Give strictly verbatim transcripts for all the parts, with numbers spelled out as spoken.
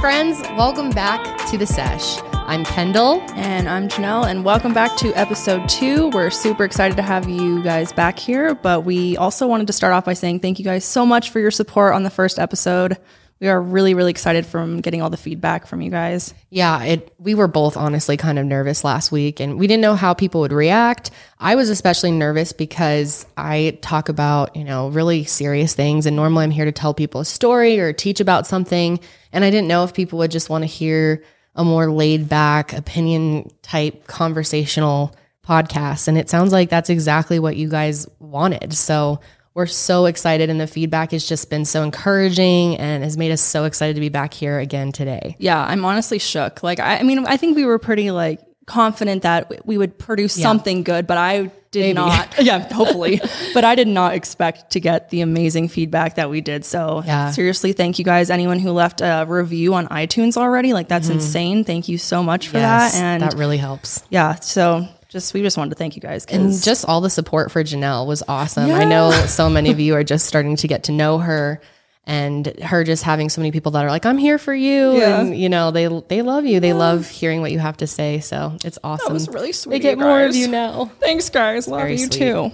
Friends, welcome back to The Sesh. I'm Kendall. And I'm Janelle, and welcome back to episode two. We're super excited to have you guys back here, but we also wanted to start off by saying thank you guys so much for your support on the first episode. We are really, really excited from getting all the feedback from you guys. Yeah, it, we were both honestly kind of nervous last week, and we didn't know how people would react. I was especially nervous because I talk about, you know, really serious things, and normally I'm here to tell people a story or teach about something. And I didn't know if people would just want to hear a more laid back opinion type conversational podcast. And it sounds like that's exactly what you guys wanted. So we're so excited. And the feedback has just been so encouraging and has made us so excited to be back here again today. Yeah. I'm honestly shook. Like, I, I mean, I think we were pretty like confident that we would produce yeah. something good, but I did Maybe. not. Yeah, hopefully. But I did not expect to get the amazing feedback that we did. So yeah. seriously, thank you guys. Anyone who left a review on iTunes already, like that's mm-hmm. insane. Thank you so much for yes, that. And that really helps. Yeah. So just, we just wanted to thank you guys. And just all the support for Janelle was awesome. Yeah. I know so many of you are just starting to get to know her, and her just having so many people that are like, I'm here for you. Yeah. And you know, they, they love you. They yeah. love hearing what you have to say. So it's awesome. That was really sweet. They get guys. more of you now. Thanks guys. Love Very you sweet. too.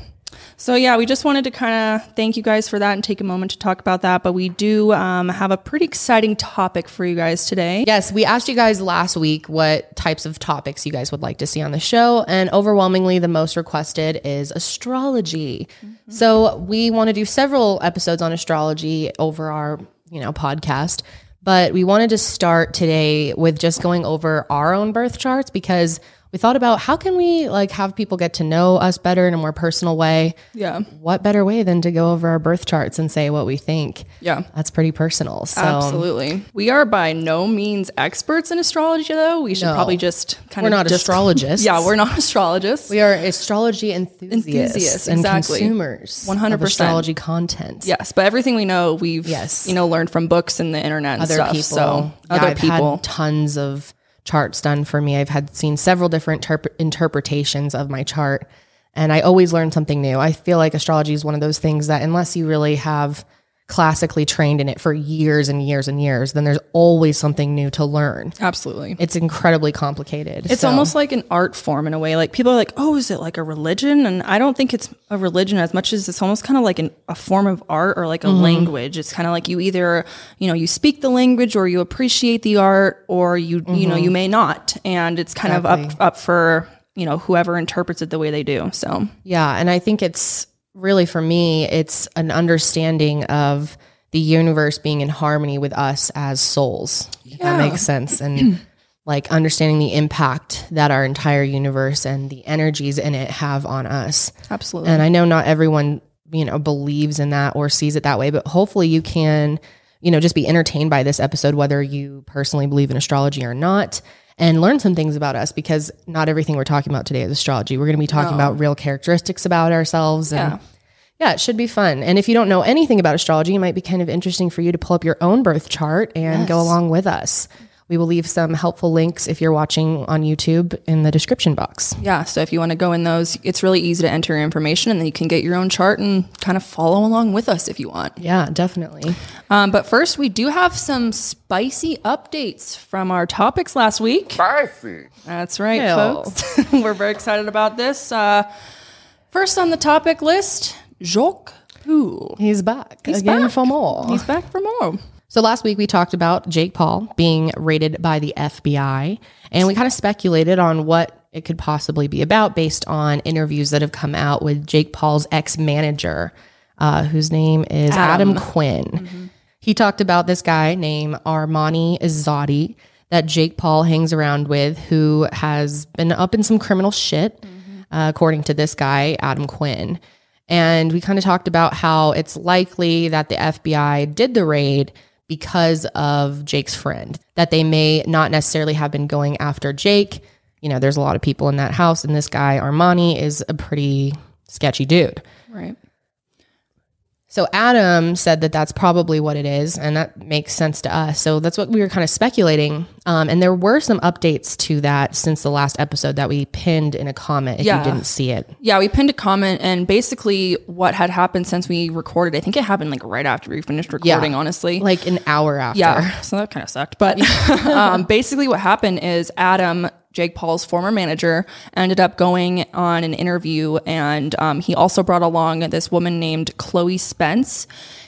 So yeah, we just wanted to kind of thank you guys for that and take a moment to talk about that. But we do um, have a pretty exciting topic for you guys today. Yes. We asked you guys last week what types of topics you guys would like to see on the show. And overwhelmingly the most requested is astrology. Mm-hmm. So we want to do several episodes on astrology over our, you know, podcast, but we wanted to start today with just going over our own birth charts, because we thought about how can we like have people get to know us better in a more personal way. Yeah. What better way than to go over our birth charts and say what we think? Yeah. That's pretty personal. So. Absolutely. We are by no means experts in astrology, though. We should no. probably just kind we're of... We're not just, astrologists. Yeah, we're not astrologists. We are astrology enthusiasts, enthusiasts and exactly. consumers one hundred percent of astrology content. Yes, but everything we know, we've yes. you know learned from books and the internet and other stuff. People. So yeah, other I've people. Had tons of charts done for me. I've had seen several different terp- interpretations of my chart, and I always learn something new. I feel like astrology is one of those things that unless you really have classically trained in it for years and years and years, then there's always something new to learn. Absolutely. It's incredibly complicated. It's so. almost like an art form in a way. Like people are like, oh, is it like a religion? And I don't think it's a religion as much as it's almost kind of like an, a form of art or like a mm-hmm. language. It's kind of like you either, you know, you speak the language or you appreciate the art or you, mm-hmm. you know, you may not. And it's kind exactly. of up, up for, you know, whoever interprets it the way they do. So, yeah. And I think it's, really, for me, it's an understanding of the universe being in harmony with us as souls. Yeah. If that makes sense. And like understanding the impact that our entire universe and the energies in it have on us. Absolutely. And I know not everyone, you know, believes in that or sees it that way, but hopefully you can, you know, just be entertained by this episode, whether you personally believe in astrology or not, and learn some things about us, because not everything we're talking about today is astrology. We're going to be talking no. about real characteristics about ourselves. And yeah. yeah, it should be fun. And if you don't know anything about astrology, it might be kind of interesting for you to pull up your own birth chart and yes. go along with us. We will leave some helpful links if you're watching on YouTube in the description box. Yeah. So if you want to go in those, it's really easy to enter your information, and then you can get your own chart and kind of follow along with us if you want. Yeah, definitely. Um, but first, we do have some spicy updates from our topics last week. Spicy. That's right, Hell. folks. We're very excited about this. Uh, first on the topic list, Jake Paul. He's back. He's Again back. for more. He's back for more. So last week we talked about Jake Paul being raided by the F B I, and we kind of speculated on what it could possibly be about based on interviews that have come out with Jake Paul's ex-manager, uh, whose name is Adam, Adam Quinn. Mm-hmm. He talked about this guy named Armand Izzotti that Jake Paul hangs around with, who has been up in some criminal shit. Mm-hmm. uh, according to this guy, Adam Quinn. And we kind of talked about how it's likely that the F B I did the raid because of Jake's friend, that they may not necessarily have been going after Jake. You know, there's a lot of people in that house, and this guy, Armani, is a pretty sketchy dude. Right. So Adam said that that's probably what it is, and that makes sense to us. So that's what we were kind of speculating. Um, and there were some updates to that since the last episode that we pinned in a comment if yeah. you didn't see it. Yeah, we pinned a comment, and basically what had happened since we recorded, I think it happened like right after we finished recording, yeah. honestly. Like an hour after. Yeah, so that kind of sucked. But um, basically what happened is Adam, Jake Paul's former manager, ended up going on an interview, and um, he also brought along this woman named Chloe Spence.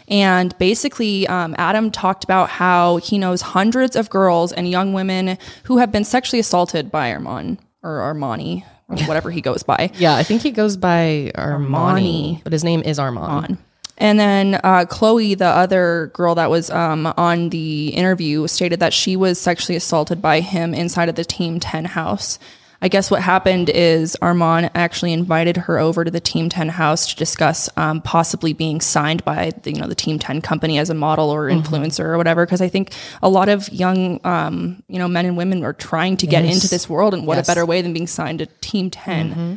And basically, um, Adam talked about how he knows hundreds of girls and young women who have been sexually assaulted by Armand or Armani, or whatever he goes by. Yeah, I think he goes by Armani, Armani. But his name is Armand. And then uh, Chloe, the other girl that was um, on the interview, stated that she was sexually assaulted by him inside of the Team ten house. I guess what happened is Armand actually invited her over to the Team ten house to discuss um, possibly being signed by the, you know, the Team ten company as a model or influencer mm-hmm. or whatever. Because I think a lot of young um, you know, men and women are trying to get yes. into this world, and what yes. a better way than being signed to Team ten. Mm-hmm.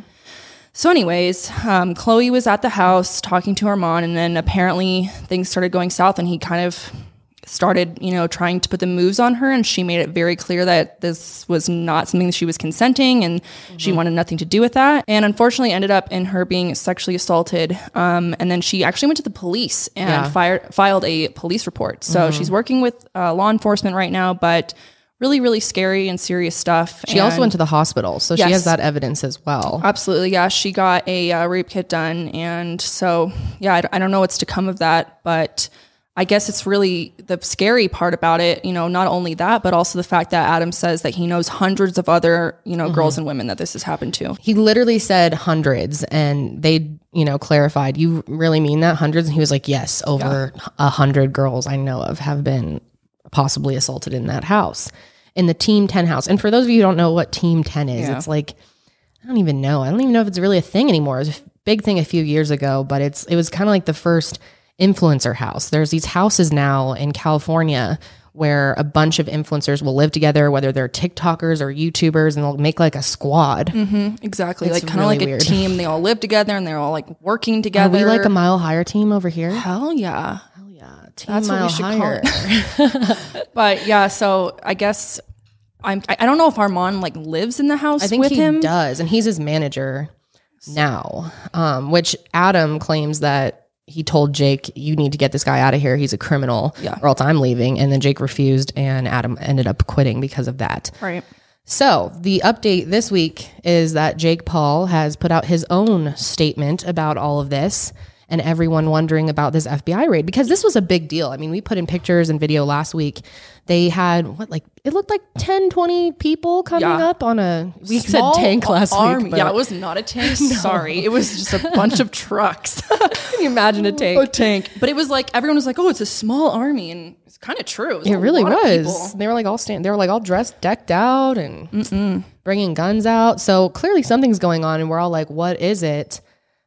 So anyways, um, Chloe was at the house talking to Armand, and then apparently things started going south, and he kind of started, you know, trying to put the moves on her, and she made it very clear that this was not something that she was consenting, and mm-hmm. she wanted nothing to do with that. And unfortunately ended up in her being sexually assaulted. Um, and then she actually went to the police and yeah. fired, filed a police report. So mm-hmm. she's working with uh, law enforcement right now, but really, really scary and serious stuff. She and also went to the hospital, so yes. she has that evidence as well. Absolutely, yeah. She got a uh, rape kit done, and so, yeah, I, d- I don't know what's to come of that, but I guess it's really the scary part about it, you know, not only that, but also the fact that Adam says that he knows hundreds of other, you know, mm-hmm. girls and women that this has happened to. He literally said hundreds, and they, you know, clarified, you really mean that, hundreds? And he was like, yes, over a yeah. hundred girls I know of have been possibly assaulted in that house. In the Team ten house. And for those of you who don't know what Team ten is, yeah. it's like, I don't even know. I don't even know if it's really a thing anymore. It was a big thing a few years ago, but it's it was kind of like the first influencer house. There's these houses now in California where a bunch of influencers will live together, whether they're TikTokers or YouTubers, and they'll make like a squad. Mm-hmm, exactly. It's like kind of really like weird. A team. They all live together and they're all like working together. Are we like a Mile Higher team over here? Hell yeah. Team That's Mile Higher. But yeah, so I guess I'm, I don't know if Armand like lives in the house with him. I think he him. does. And he's his manager now, um, which Adam claims that he told Jake, you need to get this guy out of here. He's a criminal yeah. or else I'm leaving. And then Jake refused, and Adam ended up quitting because of that. Right. So the update this week is that Jake Paul has put out his own statement about all of this. And everyone wondering about this F B I raid, because this was a big deal. I mean, we put in pictures and video last week. They had what, like, it looked like ten, twenty people coming yeah. up on a we Small said tank last army. week. Yeah, it was not a tank. No. Sorry. It was just a bunch of trucks. Can you imagine a tank? A tank. But it was like, everyone was like, oh, it's a small army. And it's kind of true. It, it really was. They were like all stand. They were like all dressed, decked out, and Mm-mm. bringing guns out. So clearly something's going on, and we're all like, what is it?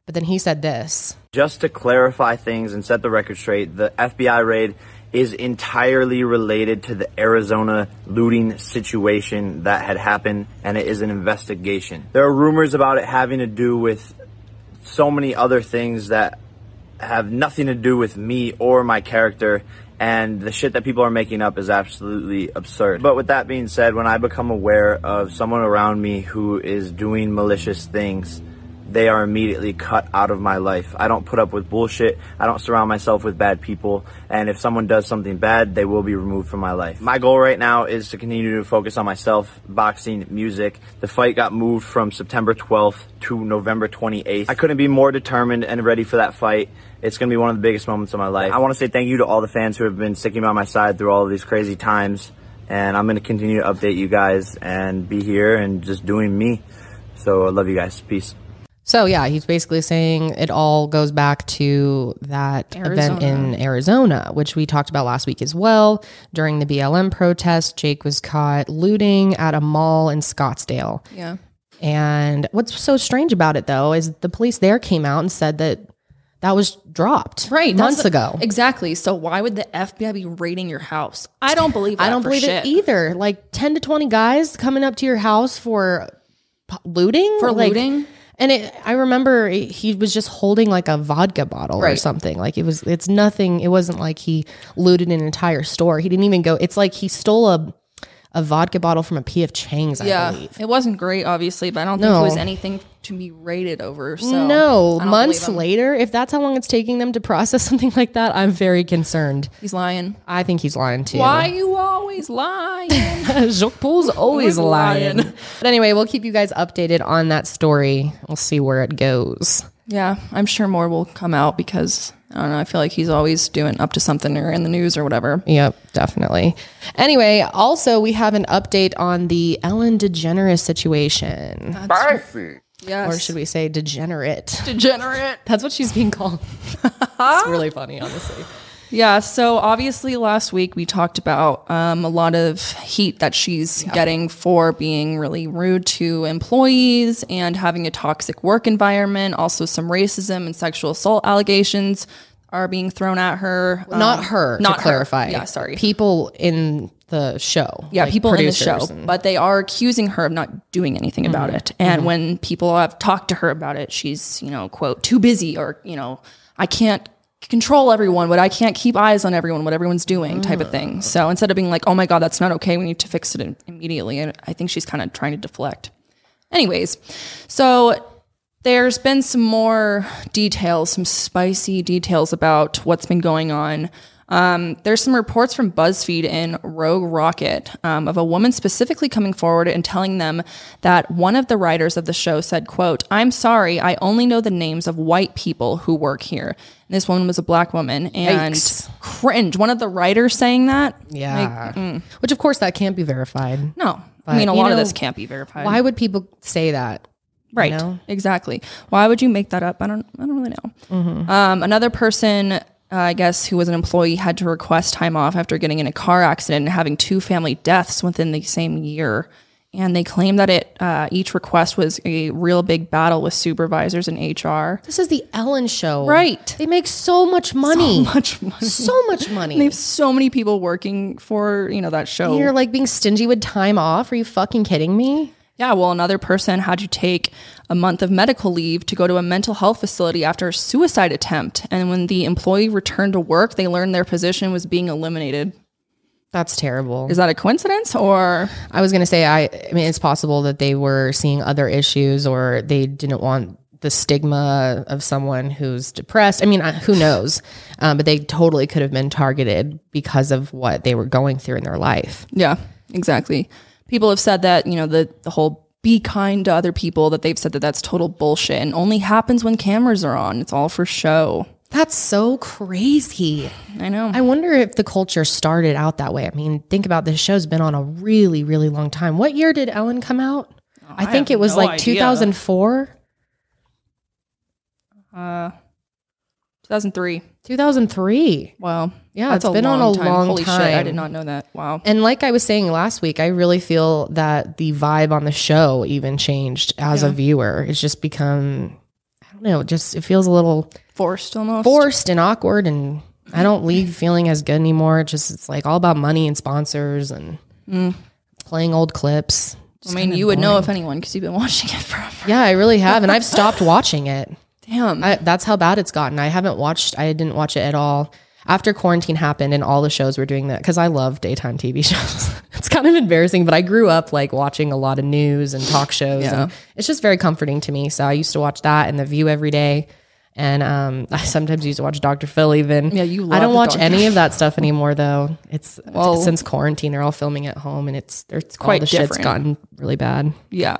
But then he said this. Just to clarify things and set the record straight, the F B I raid is entirely related to the Arizona looting situation that had happened, and it is an investigation. There are rumors about it having to do with so many other things that have nothing to do with me or my character, and the shit that people are making up is absolutely absurd. But with that being said, when I become aware of someone around me who is doing malicious things, they are immediately cut out of my life. I don't put up with bullshit. I don't surround myself with bad people. And if someone does something bad, they will be removed from my life. My goal right now is to continue to focus on myself, boxing, music. The fight got moved from September twelfth to November twenty-eighth. I couldn't be more determined and ready for that fight. It's going to be one of the biggest moments of my life. I want to say thank you to all the fans who have been sticking by my side through all of these crazy times. And I'm going to continue to update you guys and be here and just doing me. So I love you guys. Peace. So yeah, he's basically saying it all goes back to that Arizona. event in Arizona, which we talked about last week as well. During the B L M protest, Jake was caught looting at a mall in Scottsdale. Yeah. And what's so strange about it, though, is the police there came out and said that that was dropped right months the, ago. Exactly. So why would the F B I be raiding your house? I don't believe that. I don't believe shit. it either. Like ten to twenty guys coming up to your house for looting? For like, looting? And it, I remember he was just holding like a vodka bottle right. or something. Like it was, it's nothing. It wasn't like he looted an entire store. He didn't even go. It's like he stole a a vodka bottle from a P F Chang's, I yeah, believe. It wasn't great, obviously, but I don't no. think it was anything to be rated over. So no, months later, if that's how long it's taking them to process something like that, I'm very concerned. He's lying. I think he's lying too. Why are you always lying? Jacques Paul's always lying. lying. But anyway, we'll keep you guys updated on that story. We'll see where it goes. Yeah, I'm sure more will come out because... I don't know. I feel like he's always doing up to something or in the news or whatever. Yep, definitely. Anyway, also we have an update on the Ellen DeGeneres situation. Spicy. Yes. Or should we say degenerate? Degenerate. That's what she's being called. It's really funny, honestly. Yeah. So obviously last week we talked about um, a lot of heat that she's yeah. getting for being really rude to employees and having a toxic work environment. Also some racism and sexual assault allegations are being thrown at her. Well, um, not her, not to clarify. Her. Yeah, sorry. People in the show. Yeah, like people in the show. And... But they are accusing her of not doing anything mm-hmm. about it. And mm-hmm. when people have talked to her about it, she's, you know, quote, too busy or, you know, I can't control everyone, but I can't keep eyes on everyone, what everyone's doing type of thing. So instead of being like, oh my God, that's not okay, we need to fix it immediately. And I think she's kind of trying to deflect. Anyways, so there's been some more details, some spicy details about what's been going on. Um, there's some reports from BuzzFeed and Rogue Rocket um, of a woman specifically coming forward and telling them that one of the writers of the show said, quote, I'm sorry, I only know the names of white people who work here. And this woman was a black woman. And Yikes. cringe. One of the writers saying that. Yeah. Like, mm. Which, of course, that can't be verified. No. But, I mean, a lot know, of this can't be verified. Why would people say that? Right. You know? Exactly. Why would you make that up? I don't, I don't really know. Mm-hmm. Um, another person... Uh, I guess, who was an employee, had to request time off after getting in a car accident and having two family deaths within the same year. And they claimed that it uh, each request was a real big battle with supervisors and H R. This is the Ellen show. Right. They make so much money. So much money. So much money. And they have so many people working for, you know, that show. And you're like being stingy with time off. Are you fucking kidding me? Yeah, well, another person had to take a month of medical leave to go to a mental health facility after a suicide attempt. And when the employee returned to work, they learned their position was being eliminated. That's terrible. Is that a coincidence? Or I was going to say, I, I mean, it's possible that they were seeing other issues or they didn't want the stigma of someone who's depressed. I mean, who knows? Um, but they totally could have been targeted because of what they were going through in their life. Yeah, exactly. People have said that, you know, the, the whole be kind to other people, that they've said that that's total bullshit and only happens when cameras are on. It's all for show. That's so crazy. I know. I wonder if the culture started out that way. I mean, think about this show's been on a really, really long time. What year did Ellen come out? Oh, I, I think it was no like idea. two thousand four. Uh, two thousand three. two thousand three. Wow. Yeah, That's it's been on a time. long Holy time. Holy shit, I did not know that. Wow. And like I was saying last week, I really feel that the vibe on the show even changed as yeah. a viewer. It's just become, I don't know, it just it feels a little... Forced almost. Forced and awkward, and I don't leave feeling as good anymore. It just it's like all about money and sponsors and mm. playing old clips. Just I mean, you would boring. know if anyone because you've been watching it forever. Yeah, I really have, and I've stopped watching it. Damn. I, that's how bad it's gotten. I haven't watched, I didn't watch it at all. After quarantine happened and all the shows were doing that, because I love daytime T V shows. It's kind of embarrassing, but I grew up like watching a lot of news and talk shows. Yeah. And it's just very comforting to me. So I used to watch that and The View every day. And um, I sometimes used to watch Doctor Phil even. Yeah, you love I don't watch Doctor any of that stuff anymore, though. It's well, since quarantine, they're all filming at home and it's, it's quite all the different. Shit's gotten really bad. Yeah.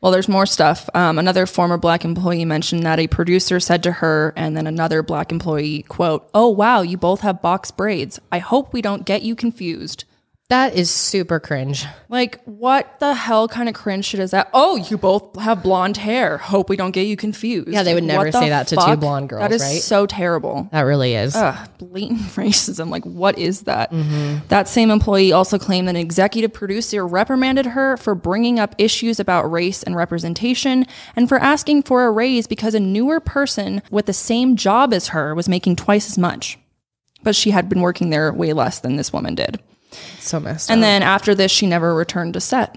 Well, there's more stuff. Um, another former black employee mentioned that a producer said to her and then another black employee, quote, oh, wow, you both have box braids. I hope we don't get you confused. That is super cringe. Like, what the hell kind of cringe shit is that? Oh, you both have blonde hair. Hope we don't get you confused. Yeah, they would never say that to two blonde girls, right? That is so terrible. That really is. Ugh, blatant racism. Like, what is that? Mm-hmm. That same employee also claimed that an executive producer reprimanded her for bringing up issues about race and representation and for asking for a raise because a newer person with the same job as her was making twice as much. But she had been working there way less than this woman did. So messed up. And then after this, she never returned to set.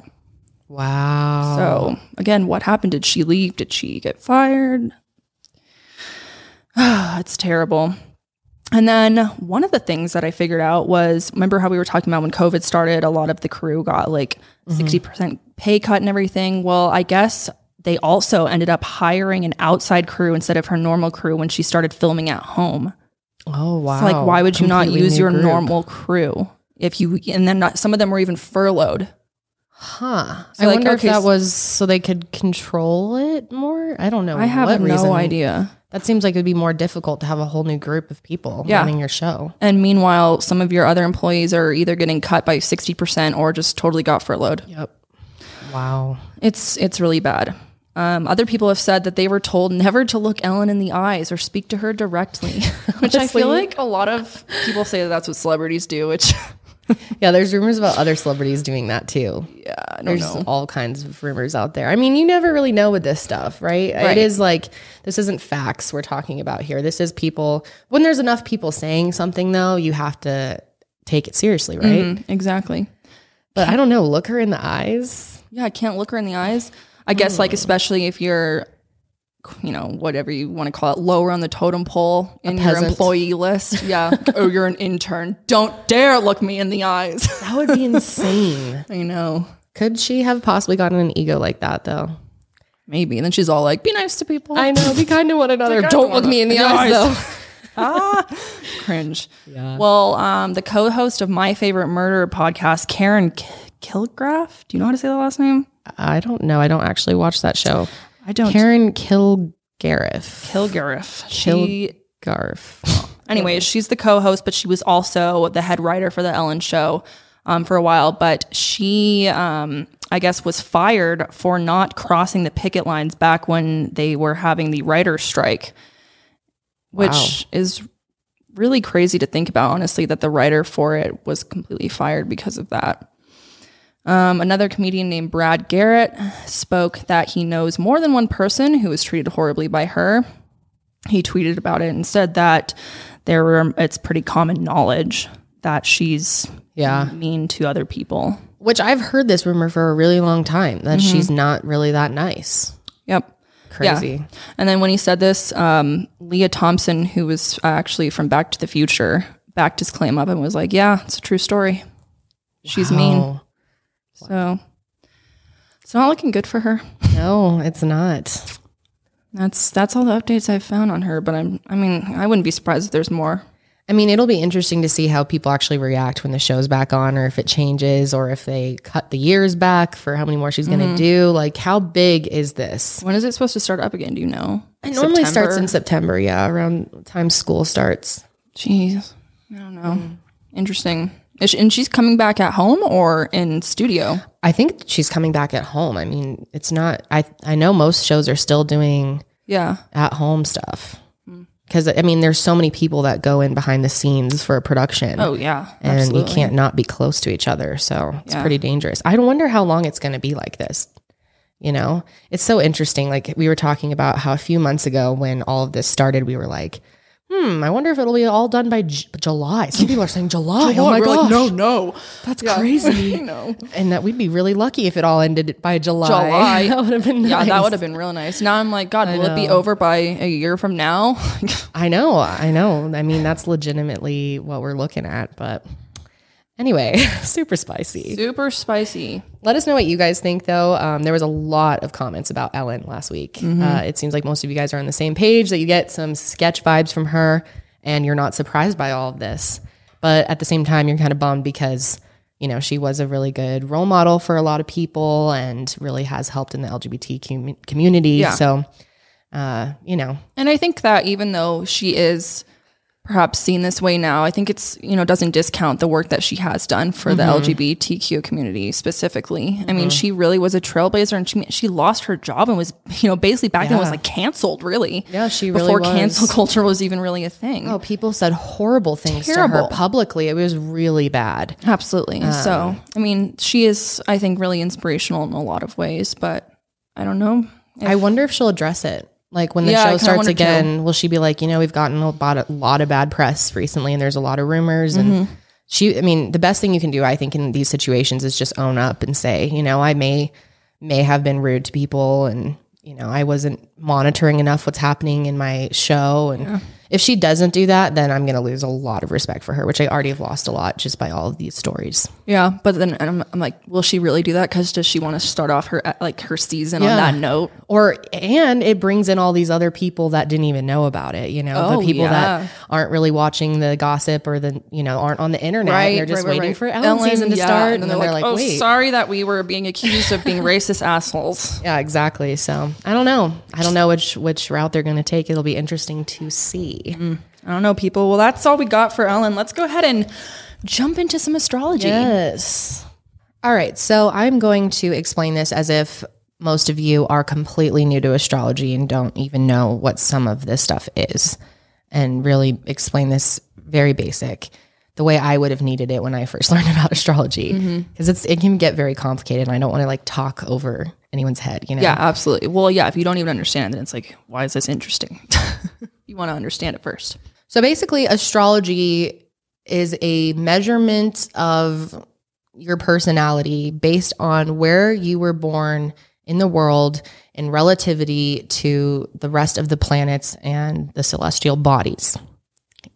Wow. So again, what happened? Did she leave? Did she get fired? It's terrible. And then one of the things that I figured out was, remember how we were talking about when COVID started, a lot of the crew got like mm-hmm. sixty percent pay cut and everything. Well, I guess they also ended up hiring an outside crew instead of her normal crew when she started filming at home. Oh, wow. So like, why would you Completely not use your group. normal crew? If you, and then not, some of them were even furloughed. Huh. So I like, wonder okay, if that was so they could control it more. I don't know. I have no reason. idea. That seems like it'd be more difficult to have a whole new group of people yeah. running your show. And meanwhile, some of your other employees are either getting cut by sixty percent or just totally got furloughed. Yep. Wow. It's, it's really bad. Um, other people have said that they were told never to look Ellen in the eyes or speak to her directly, which I feel like a lot of people say that that's what celebrities do, which... Yeah, there's rumors about other celebrities doing that too. Yeah, I don't there's know. all kinds of rumors out there. I mean, you never really know with this stuff, right? right? It is like, this isn't facts we're talking about here. This is people. When there's enough people saying something, though, you have to take it seriously, right? Mm-hmm, exactly. But I don't know. Look her in the eyes. Yeah, I can't look her in the eyes. I guess, mm. like, especially if you're, you know, whatever you want to call it, lower on the totem pole in your employee list. Yeah. Or you're an intern. Don't dare look me in the eyes. That would be insane. I know. Could she have possibly gotten an ego like that, though? Maybe. And then she's all like, be nice to people. I know. Be kind to one another. Don't look me in the eyes, though. Ah, cringe. Yeah. Well, um, the co-host of My Favorite Murder podcast, Karen Kilgariff. Do you know how to say the last name? I don't know. I don't actually watch that show. I don't. Karen Kilgariff. Kilgariff. She, Kilgariff. Anyways, she's the co-host, but she was also the head writer for the Ellen show um, for a while. But she, um, I guess, was fired for not crossing the picket lines back when they were having the writer's strike, which wow. is really crazy to think about, honestly, that the writer for it was completely fired because of that. Um, another comedian named Brad Garrett spoke that he knows more than one person who was treated horribly by her. He tweeted about it and said that there were, it's pretty common knowledge that she's yeah. mean to other people. Which I've heard this rumor for a really long time, that mm-hmm. she's not really that nice. Yep. Crazy. Yeah. And then when he said this, um, Leah Thompson, who was actually from Back to the Future, backed his claim up and was like, yeah, it's a true story. She's wow. mean. So it's not looking good for her. No, it's not. That's that's all the updates I've found on her, but I'm I mean, I wouldn't be surprised if there's more. I mean, it'll be interesting to see how people actually react when the show's back on, or if it changes, or if they cut the years back for how many more she's mm-hmm. going to do. Like, how big is this? When is it supposed to start up again? Do you know? It normally starts in September, yeah, around the time school starts. Jeez. I don't know. Mm. Interesting. And she's coming back at home or in studio? I think she's coming back at home. I mean, it's not, I I know most shows are still doing yeah at home stuff. Because, I mean, there's so many people that go in behind the scenes for a production. Oh, yeah. And absolutely. You can't not be close to each other. So it's yeah. pretty dangerous. I wonder how long it's going to be like this. You know, it's so interesting. Like, we were talking about how a few months ago when all of this started, we were like, Hmm, I wonder if it'll be all done by J- July. Some people are saying July. July. Oh my We're gosh. Like, no, no. That's yeah. crazy. No. And that we'd be really lucky if it all ended by July. July. That would have been nice. Yeah, that would have been real nice. Now I'm like, God, I will know. It be over by a year from now? I know. I know. I mean, that's legitimately what we're looking at. But anyway, super spicy. Super spicy. Let us know what you guys think, though. Um, there was a lot of comments about Ellen last week. Mm-hmm. Uh, it seems like most of you guys are on the same page, that you get some sketch vibes from her, and you're not surprised by all of this. But at the same time, you're kind of bummed because, you know, she was a really good role model for a lot of people and really has helped in the L G B T com- community. Yeah. So, uh, you know. And I think that even though she is perhaps seen this way now. I think it's, you know, doesn't discount the work that she has done for mm-hmm. the L G B T Q community specifically. Mm-hmm. I mean, she really was a trailblazer, and she she lost her job and was, you know, basically back yeah. then was like canceled, really. Yeah, she really before was. Cancel culture was even really a thing. Oh, people said horrible things Terrible. to her publicly. It was really bad. Absolutely. Um, so, I mean, she is, I think, really inspirational in a lot of ways, but I don't know. If, I wonder if she'll address it. Like when the yeah, show starts again, too. will she be like, you know, we've gotten a lot of bad press recently and there's a lot of rumors. Mm-hmm. And she, I mean, the best thing you can do, I think, in these situations is just own up and say, you know, I may, may have been rude to people, and, you know, I wasn't monitoring enough what's happening in my show. And yeah. if she doesn't do that, then I'm going to lose a lot of respect for her, which I already have lost a lot just by all of these stories. Yeah. But then I'm, I'm like, will she really do that? 'Cause does she want to start off her, like her season yeah. on that note? Or, and it brings in all these other people that didn't even know about it. You know, oh, the people yeah. that aren't really watching the gossip, or the, you know, aren't on the internet. Right, and they're just right, waiting right. for Ellen, Ellen season to yeah. start. And, and then, then they're like, like oh, wait. sorry that we were being accused of being racist assholes. Yeah, exactly. So I don't know. I don't know which, which route they're going to take. It'll be interesting to see. Mm. I don't know, people. Well, that's all we got for Ellen. Let's go ahead and jump into some astrology. Yes. All right. So I'm going to explain this as if most of you are completely new to astrology and don't even know what some of this stuff is, and really explain this very basic, the way I would have needed it when I first learned about astrology, because mm-hmm. it's it can get very complicated, and I don't want to like talk over anyone's head, you know? Yeah, absolutely. Well, yeah, if you don't even understand it, then it's like, why is this interesting? You want to understand it first. So basically, astrology is a measurement of your personality based on where you were born in the world in relativity to the rest of the planets and the celestial bodies.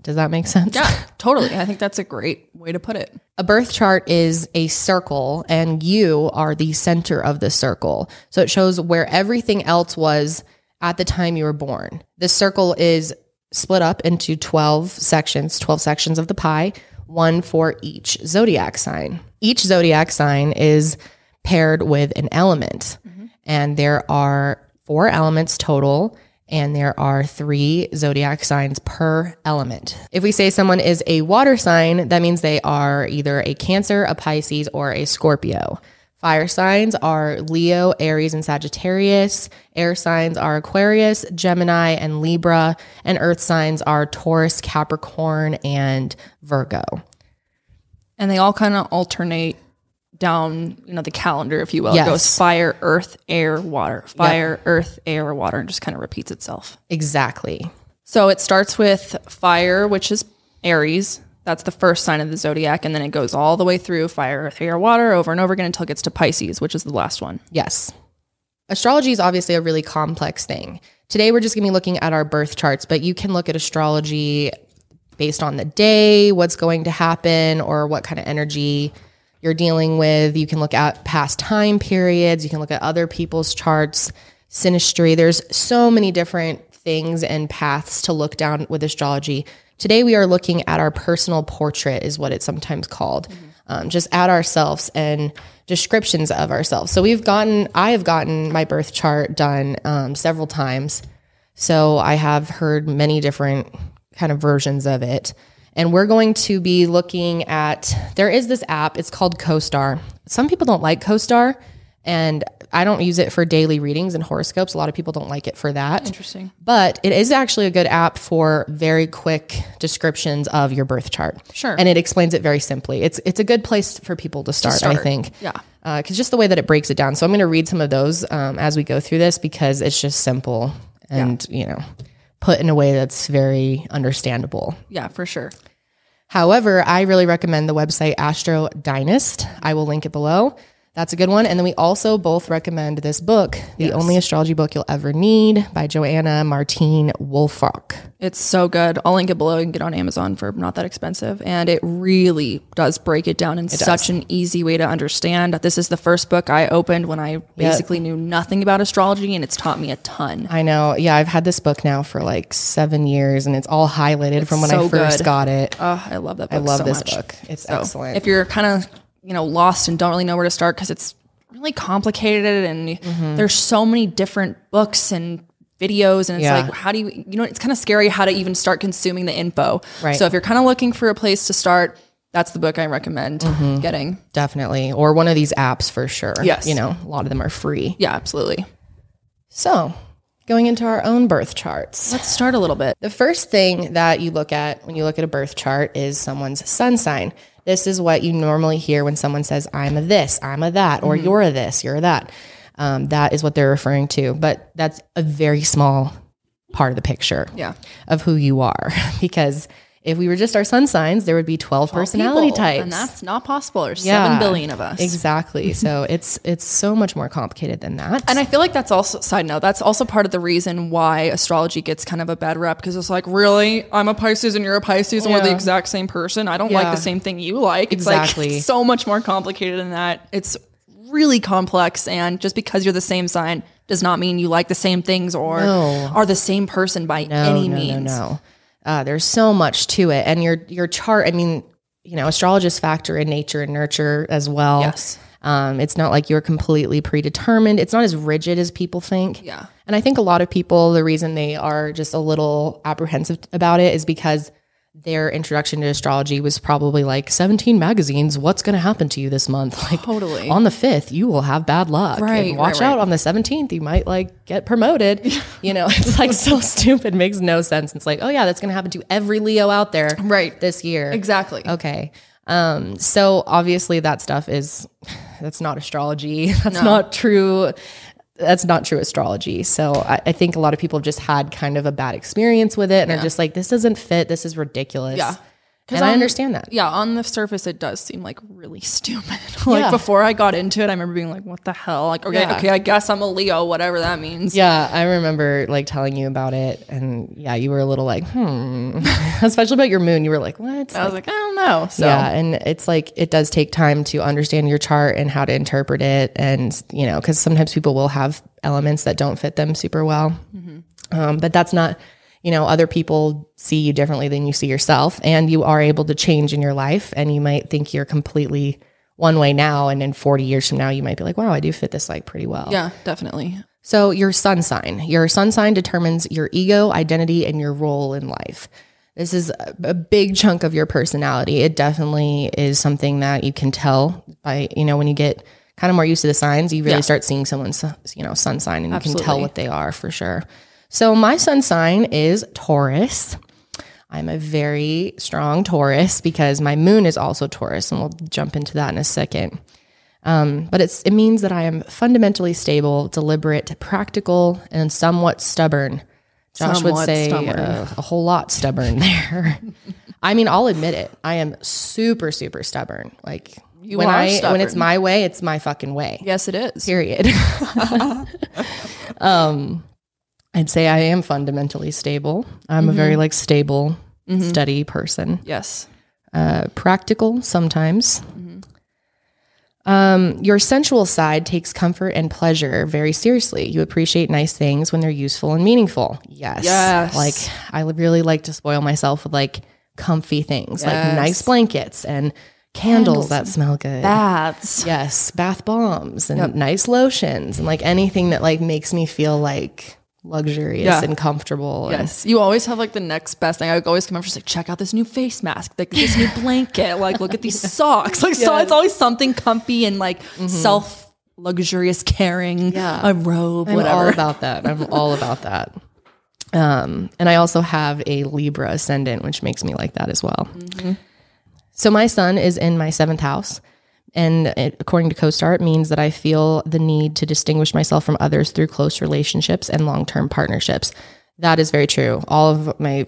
Does that make sense? Yeah, totally. I think that's a great way to put it. A birth chart is a circle, and you are the center of the circle. So it shows where everything else was at the time you were born. This circle is split up into twelve sections, twelve sections of the pie, one for each zodiac sign. Each zodiac sign is paired with an element, mm-hmm. and there are four elements total, and there are three zodiac signs per element. If we say someone is a water sign, that means they are either a Cancer, a Pisces, or a Scorpio. Fire signs are Leo, Aries, and Sagittarius. Air signs are Aquarius, Gemini, and Libra. And earth signs are Taurus, Capricorn, and Virgo. And they all kind of alternate down, you know, the calendar, if you will. Yes. It goes fire, earth, air, water. Fire, yep. earth, air, water, and just kind of repeats itself. Exactly. So it starts with fire, which is Aries. That's the first sign of the zodiac, and then it goes all the way through fire, earth, air, water, over and over again until it gets to Pisces, which is the last one. Yes. Astrology is obviously a really complex thing. Today, we're just going to be looking at our birth charts, but you can look at astrology based on the day, what's going to happen, or what kind of energy you're dealing with. You can look at past time periods. You can look at other people's charts, synastry. There's so many different things and paths to look down with astrology. Today we are looking at our personal portrait, is what it's sometimes called, mm-hmm. um, just at ourselves and descriptions of ourselves. So we've gotten, I have gotten my birth chart done um, several times. So I have heard many different kind of versions of it. And we're going to be looking at, there is this app, it's called CoStar. Some people don't like CoStar, and I don't use it for daily readings and horoscopes. A lot of people don't like it for that. Interesting. But it is actually a good app for very quick descriptions of your birth chart. Sure. And it explains it very simply. It's it's a good place for people to start, to start. I think. Yeah. Because uh, just the way that it breaks it down. So I'm going to read some of those um, as we go through this, because it's just simple and, yeah. you know, put in a way that's very understandable. Yeah, for sure. However, I really recommend the website Astro Dynast. I will link it below. That's a good one. And then we also both recommend this book, The yes. Only Astrology Book You'll Ever Need, by Joanna Martine Wolfrock. It's so good. I'll link it below. You can get it on Amazon for not that expensive. And it really does break it down in it such does. an easy way to understand. This is the first book I opened when I basically yep. knew nothing about astrology, and it's taught me a ton. I know. Yeah, I've had this book now for like seven years, and it's all highlighted it's from when so I first good. got it. Oh, I love that book I love so this much. book. It's so excellent. If you're kind of... you know, lost and don't really know where to start, because it's really complicated, and mm-hmm. there's so many different books and videos, and it's yeah. like, how do you, you know, it's kind of scary how to even start consuming the info. Right. So if you're kind of looking for a place to start, that's the book I recommend mm-hmm. getting. Definitely. Or one of these apps for sure. Yes. You know, a lot of them are free. Yeah, absolutely. So going into our own birth charts. Let's start a little bit. The first thing that you look at when you look at a birth chart is someone's sun sign. This is what you normally hear when someone says, I'm a this, I'm a that, or mm-hmm. you're a this, you're a that. Um, that is what they're referring to, but that's a very small part of the picture yeah. of who you are, because if we were just our sun signs, there would be twelve, twelve personality people, types. And that's not possible. There's yeah, seven billion of us. Exactly. So it's, it's so much more complicated than that. And I feel like that's also, side note, that's also part of the reason why astrology gets kind of a bad rep, because it's like, really? I'm a Pisces and you're a Pisces and yeah. we're the exact same person. I don't yeah. like the same thing you like. It's exactly. like it's so much more complicated than that. It's really complex, and just because you're the same sign does not mean you like the same things or no. are the same person by no, any no, means. No, no, uh, there's so much to it, and your your chart. I mean, you know, astrologists factor in nature and nurture as well. Yes, um, it's not like you're completely predetermined. It's not as rigid as people think. Yeah, and I think a lot of people, the reason they are just a little apprehensive about it is because their introduction to astrology was probably like seventeen magazines. What's going to happen to you this month? Like totally. On the fifth, you will have bad luck. Right, and watch right, right. out on the seventeenth. You might like get promoted. Yeah. You know, it's like so stupid. Makes no sense. It's like, oh yeah, that's going to happen to every Leo out there right. this year. Exactly. Okay. Um, so obviously that stuff is, that's not astrology. That's no. not true. That's not true astrology. So I, I think a lot of people have just had kind of a bad experience with it and yeah. are just like, this doesn't fit. This is ridiculous. Yeah. And on, I understand that. Yeah. On the surface, it does seem like really stupid. like yeah. before I got into it, I remember being like, what the hell? Like, okay, yeah. okay, I guess I'm a Leo, whatever that means. Yeah. I remember like telling you about it, and yeah, you were a little like, hmm, especially about your moon. You were like, what? I like, was like, I don't know. So yeah. And it's like, it does take time to understand your chart and how to interpret it. And you know, cause sometimes people will have elements that don't fit them super well. Mm-hmm. Um, but that's not, you know, other people see you differently than you see yourself, and you are able to change in your life, and you might think you're completely one way now, and in forty years from now, you might be like, wow, I do fit this like pretty well. Yeah, definitely. So your sun sign, your sun sign determines your ego, identity, and your role in life. This is a big chunk of your personality. It definitely is something that you can tell by, you know, when you get kind of more used to the signs, you really yeah. start seeing someone's, you know, sun sign, and Absolutely. You can tell what they are for sure. So my sun sign is Taurus. I'm a very strong Taurus because my moon is also Taurus, and we'll jump into that in a second. Um, but it's, it means that I am fundamentally stable, deliberate, practical, and somewhat stubborn. Josh somewhat would say uh, a whole lot stubborn there. I mean, I'll admit it. I am super, super stubborn. Like you when are I stubborn. When it's my way, it's my fucking way. Yes, it is. Period. um. I'd say I am fundamentally stable. I'm mm-hmm. a very like stable, mm-hmm. steady person. Yes. Uh, practical sometimes. Mm-hmm. Um, your sensual side takes comfort and pleasure very seriously. You appreciate nice things when they're useful and meaningful. Yes. Yes. Like I really like to spoil myself with like comfy things, yes. like nice blankets and Candles, Candles that smell good. Baths. Yes. Bath bombs and yep. nice lotions and like anything that like makes me feel like luxurious yeah. and comfortable. Yes. And you always have like the next best thing. I would always come up and just like, check out this new face mask, like this new blanket, like look at these yes. socks. Like yes. so it's always something comfy and like mm-hmm. self luxurious caring, yeah. a robe, I'm whatever. I'm all about that. I'm all about that. Um, and I also have a Libra ascendant, which makes me like that as well. Mm-hmm. So my sun is in my seventh house. And it, according to CoStar, it means that I feel the need to distinguish myself from others through close relationships and long-term partnerships. That is very true. All of my,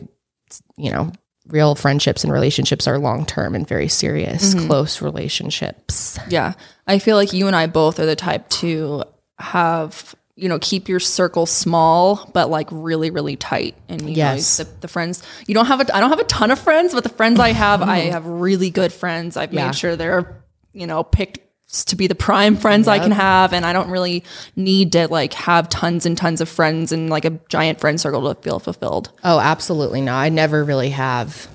you know, real friendships and relationships are long-term and very serious, mm-hmm. close relationships. Yeah. I feel like you and I both are the type to have, you know, keep your circle small, but like really, really tight. And you yes. know, the, the friends, you don't have, a, I don't have a ton of friends, but the friends I have, I have really good friends. I've yeah. made sure they're, you know, picked to be the prime friends yep. I can have. And I don't really need to like have tons and tons of friends and like a giant friend circle to feel fulfilled. Oh, absolutely not. I never really have.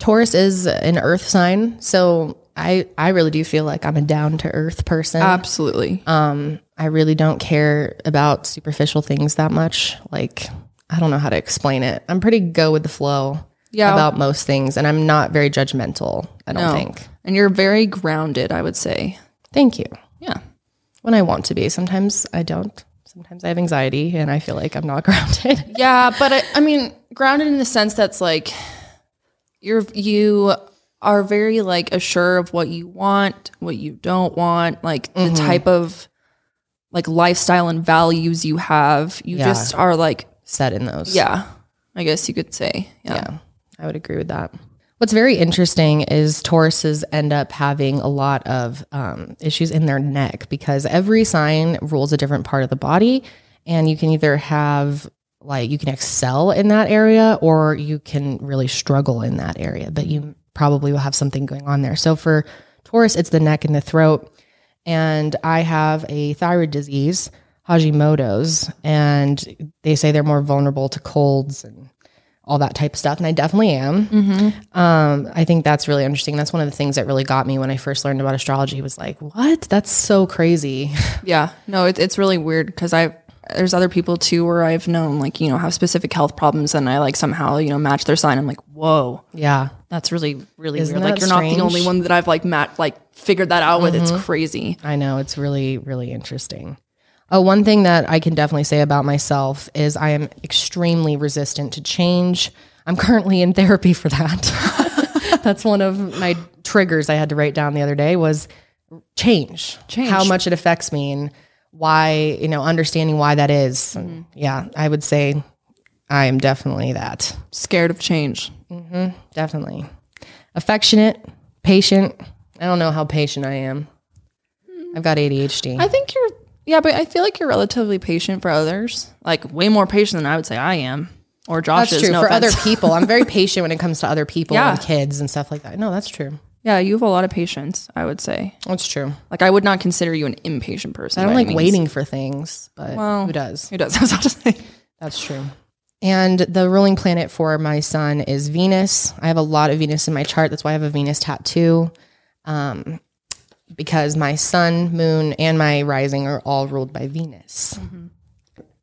Taurus is an earth sign. So I, I really do feel like I'm a down to earth person. Absolutely. Um, I really don't care about superficial things that much. Like, I don't know how to explain it. I'm pretty go with the flow yeah. about most things, and I'm not very judgmental, I don't no. think. And you're very grounded, I would say. Thank you. Yeah. When I want to be. Sometimes I don't. Sometimes I have anxiety and I feel like I'm not grounded. Yeah, but I, I mean, grounded in the sense that's like you're you are very like assured of what you want, what you don't want, like mm-hmm. the type of like lifestyle and values you have. You yeah. just are like set in those. Yeah. I guess you could say. Yeah. yeah. I would agree with that. What's very interesting is Tauruses end up having a lot of um, issues in their neck because every sign rules a different part of the body, and you can either have like you can excel in that area or you can really struggle in that area, but you probably will have something going on there. So for Taurus, it's the neck and the throat, and I have a thyroid disease, Hashimoto's, and they say they're more vulnerable to colds and all that type of stuff. And I definitely am. Mm-hmm. Um, I think that's really interesting. That's one of the things that really got me when I first learned about astrology was like, what? That's so crazy. Yeah, no, it, it's really weird because I, there's other people too, where I've known like, you know, have specific health problems and I like somehow, you know, match their sign. I'm like, whoa. Yeah. That's really, really Isn't weird. Like you're strange? Not the only one that I've like mat- like figured that out mm-hmm. with. It's crazy. I know. It's really, really interesting. Uh, one thing that I can definitely say about myself is I am extremely resistant to change. I'm currently in therapy for that. That's one of my triggers I had to write down the other day was change, change. How much it affects me and why, you know, understanding why that is. Mm-hmm. Yeah, I would say I am definitely that. Scared of change. Mm-hmm, definitely. Affectionate, patient. I don't know how patient I am. I've got A D H D. I think you're... Yeah, but I feel like you're relatively patient for others. Like way more patient than I would say I am, or Josh is. That's true no for offense. Other people. I'm very patient when it comes to other people yeah. and kids and stuff like that. No, that's true. Yeah, you have a lot of patience, I would say. That's true. Like I would not consider you an impatient person. I don't like means. waiting for things, but well, who does? Who does? I was about to say. That's true. And the ruling planet for my sun is Venus. I have a lot of Venus in my chart. That's why I have a Venus tattoo. Um, Because my sun, moon, and my rising are all ruled by Venus. Mm-hmm.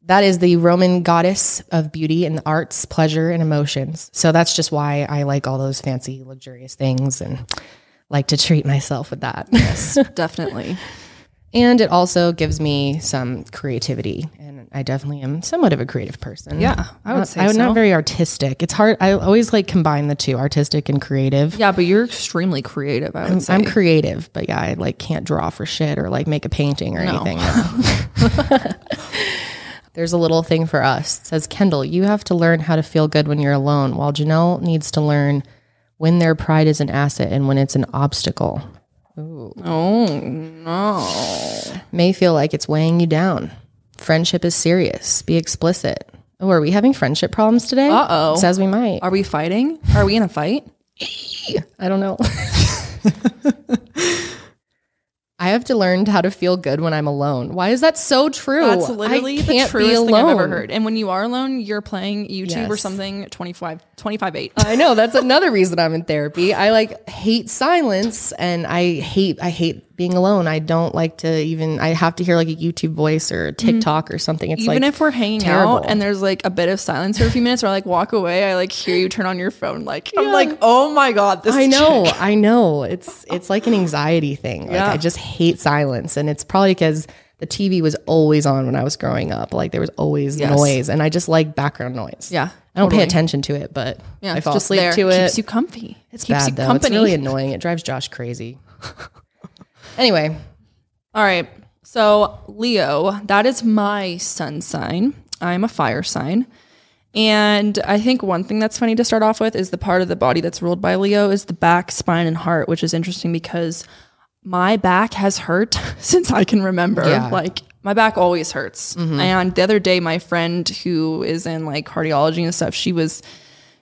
That is the Roman goddess of beauty and the arts, pleasure, and emotions. So that's just why I like all those fancy, luxurious things and like to treat myself with that. Yes, definitely. And it also gives me some creativity. And I definitely am somewhat of a creative person. Yeah, I would not, say I'm so. Not very artistic. It's hard. I always like combine the two, artistic and creative. Yeah, but you're extremely creative, I would I'm, say. I'm creative, but yeah, I like can't draw for shit or like make a painting or no. anything. No. There's a little thing for us. It says, Kendall, you have to learn how to feel good when you're alone, while Janelle needs to learn when their pride is an asset and when it's an obstacle. Ooh. Oh, no. May feel like it's weighing you down. Friendship is serious. Be explicit. Oh, are we having friendship problems today? Uh-oh. It says we might. Are we fighting? Are we in a fight? I don't know. I have to learn how to feel good when I'm alone. Why is that so true? That's literally I can't the truest be alone. Thing I've ever heard. And when you are alone, you're playing YouTube yes. or something twenty-five eight. I know. That's another reason I'm in therapy. I like hate silence and I hate I hate being alone. I don't like to even, I have to hear like a YouTube voice or a TikTok mm-hmm. or something. It's even like if we're hanging terrible. Out and there's like a bit of silence for a few minutes or I like walk away, I like hear you turn on your phone. Like yeah. I'm like, oh my God, this I know, chick. I know. It's it's like an anxiety thing. Like yeah. I just hate silence. And it's probably because the T V was always on when I was growing up. Like there was always yes. noise and I just like background noise. Yeah. I don't totally. Pay attention to it, but yeah, I fall just asleep there. To it. It keeps you comfy. It keeps bad, you though. Company. It's really annoying. It drives Josh crazy. Anyway. All right. So Leo, that is my sun sign. I'm a fire sign. And I think one thing that's funny to start off with is the part of the body that's ruled by Leo is the back, spine, and heart, which is interesting because my back has hurt since I can remember. Yeah. Like my back always hurts. Mm-hmm. And the other day, my friend who is in like cardiology and stuff, she was...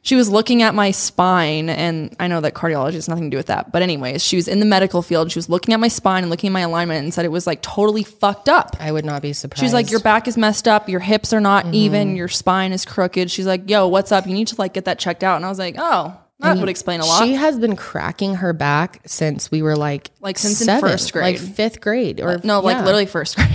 She was looking at my spine, and I know that cardiology has nothing to do with that. But anyways, she was in the medical field. She was looking at my spine and looking at my alignment and said it was like totally fucked up. I would not be surprised. She's like, your back is messed up. Your hips are not mm-hmm. even. Your spine is crooked. She's like, yo, what's up? You need to like get that checked out. And I was like, oh, That I mean, would explain a lot. She has been cracking her back since we were like like since seven, in first grade, like fifth grade, or uh, no, yeah. like literally first grade.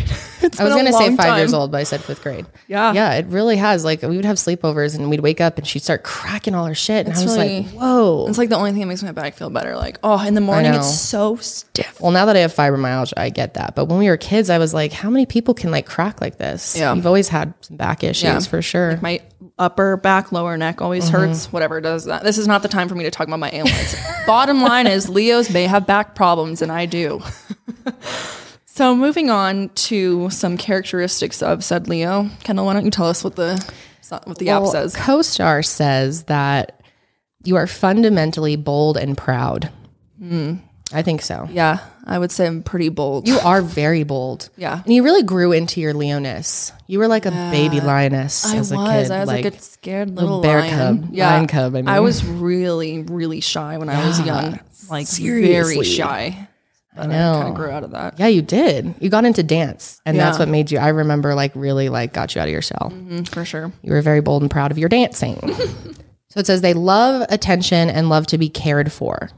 It's I was going to say five time. years old, but I said fifth grade. Yeah, yeah, it really has. Like we would have sleepovers, and we'd wake up, and she'd start cracking all her shit, and it's I was really, like, "Whoa!" It's like the only thing that makes my back feel better. Like, oh, in the morning it's so stiff. Well, now that I have fibromyalgia, I get that. But when we were kids, I was like, "How many people can like crack like this?" Yeah, you've always had some back issues yeah. for sure. Like my upper back, lower neck always mm-hmm. hurts. Whatever does that. This is not the time for me to talk about my ailments. Bottom line is Leos may have back problems, and I do. So moving on to some characteristics of said Leo. Kendall, why don't you tell us what the what the well, app says? CoStar says that you are fundamentally bold and proud. Mm. I think so. Yeah, I would say I'm pretty bold. You are very bold. Yeah. And you really grew into your Leoness. You were like a yeah. baby lioness I as a was. kid. I was like, like a scared little, little bear lion. cub. Yeah. Lion cub, I mean. I was really, really shy when yeah. I was young. Like, seriously. Very shy. But I know. I kind of grew out of that. Yeah, you did. You got into dance, and yeah. that's what made you. I remember, like, really, like, got you out of your shell mm-hmm, for sure. You were very bold and proud of your dancing. So it says they love attention and love to be cared for.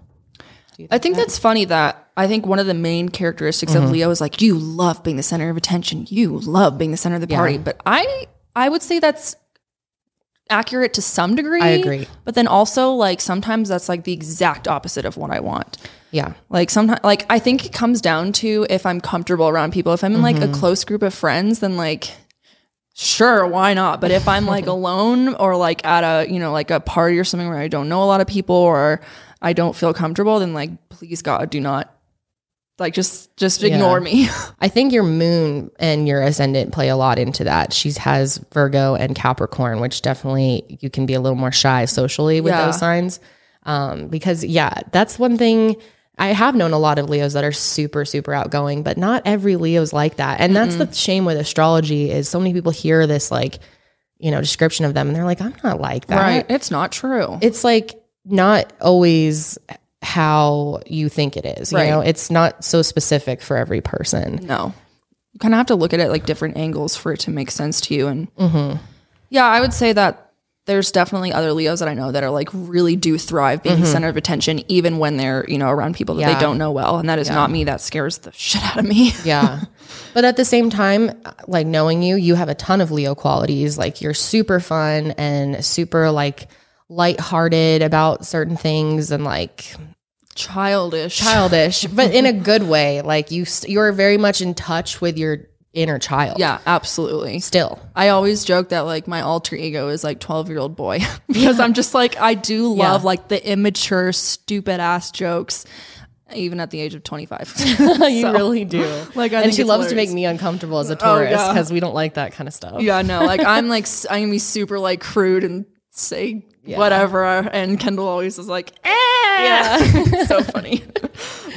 Think I think that? that's funny that I think one of the main characteristics mm-hmm. of Leo is like you love being the center of attention. You love being the center of the party. Yeah. But I, I would say that's accurate to some degree. I agree. But then also, like, sometimes that's like the exact opposite of what I want. Yeah. Like sometimes, like I think it comes down to if I'm comfortable around people. If I'm in like mm-hmm. a close group of friends, then like, sure, why not? But if I'm like alone or like at a, you know, like a party or something where I don't know a lot of people or I don't feel comfortable, then like, please God, do not like, just, just ignore yeah. me. I think your moon and your ascendant play a lot into that. She has Virgo and Capricorn, which definitely you can be a little more shy socially with yeah. those signs. Um, because yeah, that's one thing. I have known a lot of Leos that are super, super outgoing, but not every Leo's like that. And that's mm-hmm. the shame with astrology is so many people hear this like, you know, description of them and they're like, I'm not like that. Right. It's not true. It's like not always how you think it is. You right. know, it's not so specific for every person. No. You kind of have to look at it like different angles for it to make sense to you. And mm-hmm. yeah, I would say that there's definitely other Leos that I know that are like really do thrive being mm-hmm. the center of attention, even when they're, you know, around people that yeah. they don't know well. And that is yeah. not me. That scares the shit out of me. Yeah. But at the same time, like knowing you, you have a ton of Leo qualities. Like you're super fun and super like lighthearted about certain things and like childish, childish, but in a good way. Like you, you're very much in touch with your inner child. Yeah, absolutely. Still. I always joke that like my alter ego is like twelve year old boy because I'm just like, I do love yeah. like the immature, stupid ass jokes, even at the age of twenty-five. You so, really do. Like, I and think she loves hilarious. to make me uncomfortable as a Taurus because oh, yeah. we don't like that kind of stuff. Yeah, no, like I'm like, I'm gonna be super like crude and say yeah. whatever. And Kendall always is like, eh! Yeah. It's so funny.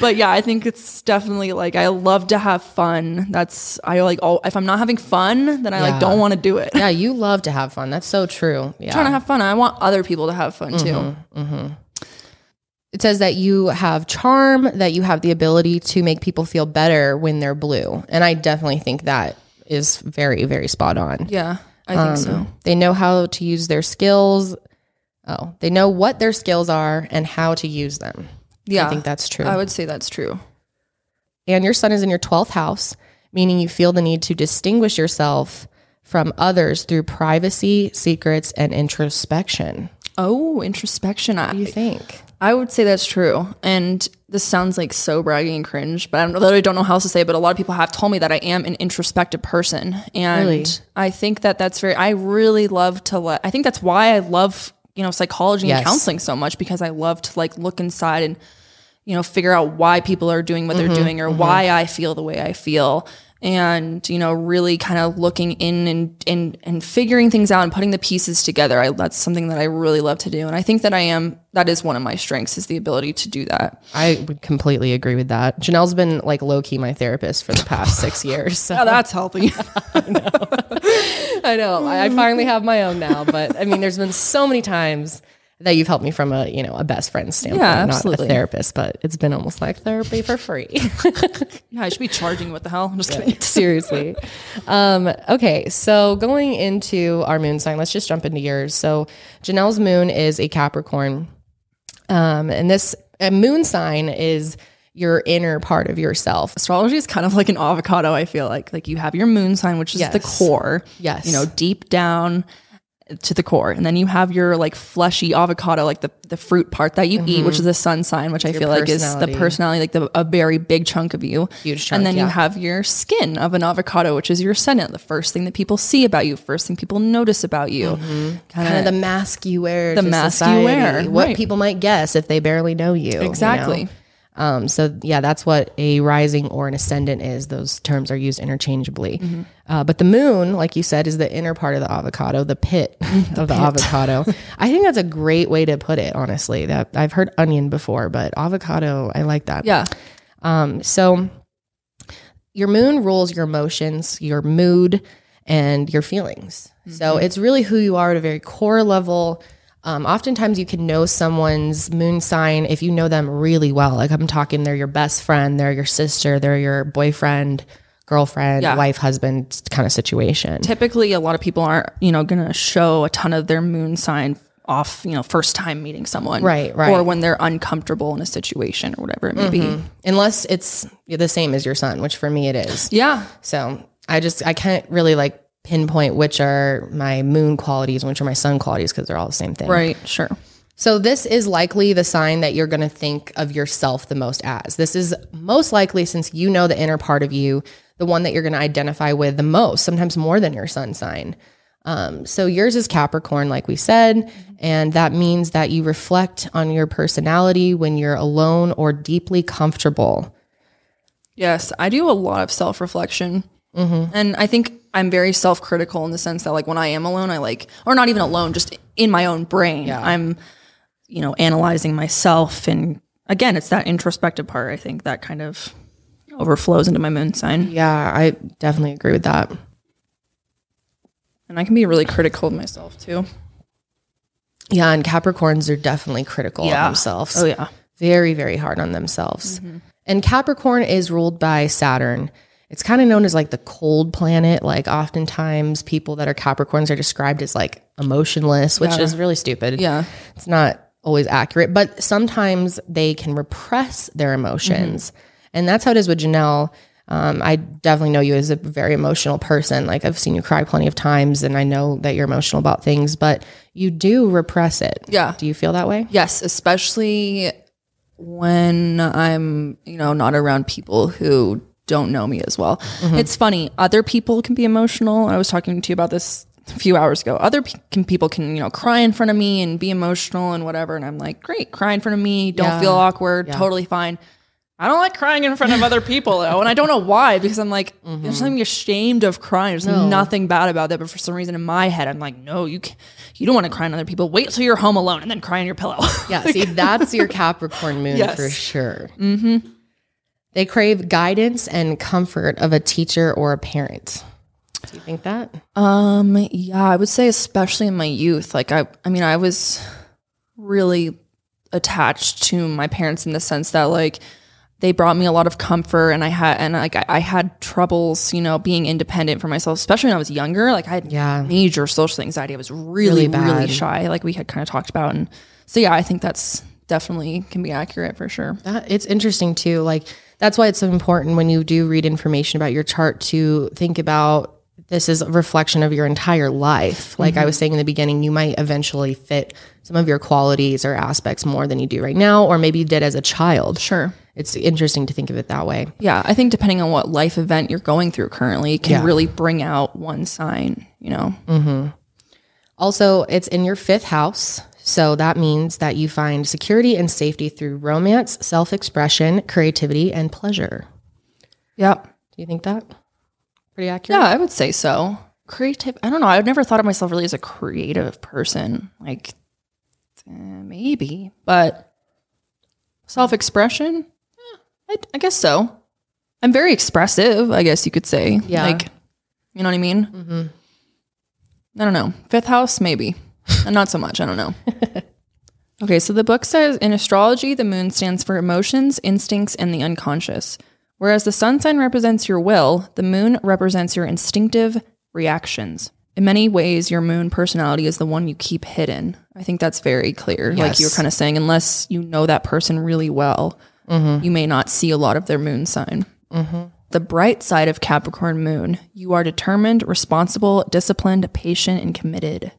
But yeah, I think it's definitely like I love to have fun. That's I like all if I'm not having fun, then I yeah. like don't want to do it. Yeah, you love to have fun. That's so true. Yeah. I'm trying to have fun. I want other people to have fun too. Mm-hmm, mm-hmm. It says that you have charm, that you have the ability to make people feel better when they're blue. And I definitely think that is very, very spot on. Yeah, I think um, so. They know how to use their skills. Oh, they know what their skills are and how to use them. Yeah. I think that's true. I would say that's true. And your sun is in your twelfth house, meaning you feel the need to distinguish yourself from others through privacy, secrets, and introspection. Oh, introspection. What do you think? I would say that's true. And this sounds like so braggy and cringe, but I literally don't know how else to say it, but a lot of people have told me that I am an introspective person. And really? I think that that's very, I really love to let, I think that's why I love you know, psychology yes. and counseling so much because I love to like look inside and, you know, figure out why people are doing what mm-hmm, they're doing or mm-hmm. why I feel the way I feel and, you know, really kind of looking in and, and, and figuring things out and putting the pieces together. I, that's something that I really love to do. And I think that I am, that is one of my strengths is the ability to do that. I would completely agree with that. Janelle's been like low key my therapist for the past six years. So oh, that's helping. I know. I know. I finally have my own now, but I mean, there's been so many times that you've helped me from a, you know, a best friend standpoint, yeah, not a therapist, but it's been almost like therapy for free. Yeah, I should be charging. What the hell? I'm just yeah. kidding. Seriously. Um, okay. So going into our moon sign, let's just jump into yours. So Janelle's moon is a Capricorn Um, and this a moon sign is your inner part of yourself. Astrology is kind of like an avocado, I feel like. Like you have your moon sign, which is yes. the core. Yes. You know, deep down to the core. And then you have your like fleshy avocado, like the, the fruit part that you mm-hmm. eat, which is the sun sign, which it's I feel like is the personality, like the, a very big chunk of you. Huge chunk, and then yeah. you have your skin of an avocado, which is your ascendant, the first thing that people see about you, first thing people notice about you. Mm-hmm. Kind of the mask you wear. The mask society, you wear. What right. people might guess if they barely know you. Exactly. You know? Um, so yeah, that's what a rising or an ascendant is. Those terms are used interchangeably. Mm-hmm. Uh, but the moon, like you said, is the inner part of the avocado, the pit the of the pit. avocado. I think that's a great way to put it, honestly. That I've heard onion before, but avocado, I like that. Yeah. Um, so your moon rules your emotions, your mood, and your feelings. Mm-hmm. So it's really who you are at a very core level. Um, oftentimes you can know someone's moon sign if you know them really well. Like I'm talking, they're your best friend, they're your sister, they're your boyfriend, girlfriend, yeah. wife, husband kind of situation. Typically a lot of people aren't, you know, going to show a ton of their moon sign off, you know, first time meeting someone. Right, right. Or when they're uncomfortable in a situation or whatever it may mm-hmm. be. Unless it's the same as your sun, which for me it is. Yeah. So I just, I can't really like pinpoint which are my moon qualities and which are my sun qualities because they're all the same thing. Right, sure. So this is likely the sign that you're going to think of yourself the most as. This is most likely, since you know the inner part of you, the one that you're going to identify with the most, sometimes more than your sun sign. Um, so yours is Capricorn, like we said, and that means that you reflect on your personality when you're alone or deeply comfortable. Yes, I do a lot of self-reflection. Mm-hmm. And I think I'm very self-critical in the sense that like when I am alone, I like, or not even alone, just in my own brain, yeah. I'm, you know, analyzing myself. And again, it's that introspective part, I think, that kind of overflows into my moon sign. Yeah, I definitely agree with that. And I can be really critical of myself too. Yeah. And Capricorns are definitely critical yeah. of themselves. Oh yeah. Very, very hard on themselves. Mm-hmm. And Capricorn is ruled by Saturn. It's kind of known as like the cold planet. Like oftentimes people that are Capricorns are described as like emotionless, which yeah. is really stupid. Yeah. It's not always accurate, but sometimes they can repress their emotions. Mm-hmm. And that's how it is with Janelle. Um, I definitely know you as a very emotional person. Like I've seen you cry plenty of times and I know that you're emotional about things, but you do repress it. Yeah. Do you feel that way? Yes. Especially when I'm, you know, not around people who don't know me as well. Mm-hmm. It's funny. Other people can be emotional. I was talking to you about this a few hours ago. Other pe- can, people can, you know, cry in front of me and be emotional and whatever. And I'm like, great, cry in front of me. Don't yeah. feel awkward. Yeah. Totally fine. I don't like crying in front of other people though. And I don't know why, because I'm like, mm-hmm. there's something ashamed of crying. There's no. nothing bad about that. But for some reason in my head, I'm like, no, you can't, you don't want to cry on other people. Wait till you're home alone and then cry on your pillow. Yeah. Like, see, that's your Capricorn moon yes. for sure. Mm-hmm. They crave guidance and comfort of a teacher or a parent. Do you think that? Um, yeah, I would say especially in my youth. Like I, I mean, I was really attached to my parents in the sense that like they brought me a lot of comfort, and I had and like I, I had troubles, you know, being independent for myself, especially when I was younger. Like I had yeah. major social anxiety. I was really, really, bad. really shy. Like we had kind of talked about, and so yeah, I think that's definitely can be accurate for sure. That, it's interesting too, like. That's why it's so important when you do read information about your chart to think about this is a reflection of your entire life. Like mm-hmm. I was saying in the beginning, you might eventually fit some of your qualities or aspects more than you do right now, or maybe you did as a child. Sure. It's interesting to think of it that way. Yeah. I think depending on what life event you're going through currently can yeah. really bring out one sign, you know? Mm-hmm. Also, it's in your fifth house. So that means that you find security and safety through romance, self-expression, creativity, and pleasure. Yep. Do you think that? Pretty accurate? Yeah, I would say so. Creative. I don't know. I've never thought of myself really as a creative person. Like, eh, maybe. But self-expression? Yeah, I, I guess so. I'm very expressive, I guess you could say. Yeah. Like, you know what I mean? Mm-hmm. I don't know. Fifth house? Maybe. Not so much. I don't know. Okay. So the book says in astrology, the moon stands for emotions, instincts, and the unconscious. Whereas the sun sign represents your will, the moon represents your instinctive reactions. In many ways, your moon personality is the one you keep hidden. I think that's very clear. Yes. Like you were kind of saying, unless you know that person really well, mm-hmm. you may not see a lot of their moon sign. Mm-hmm. The bright side of Capricorn moon, you are determined, responsible, disciplined, patient, and committed.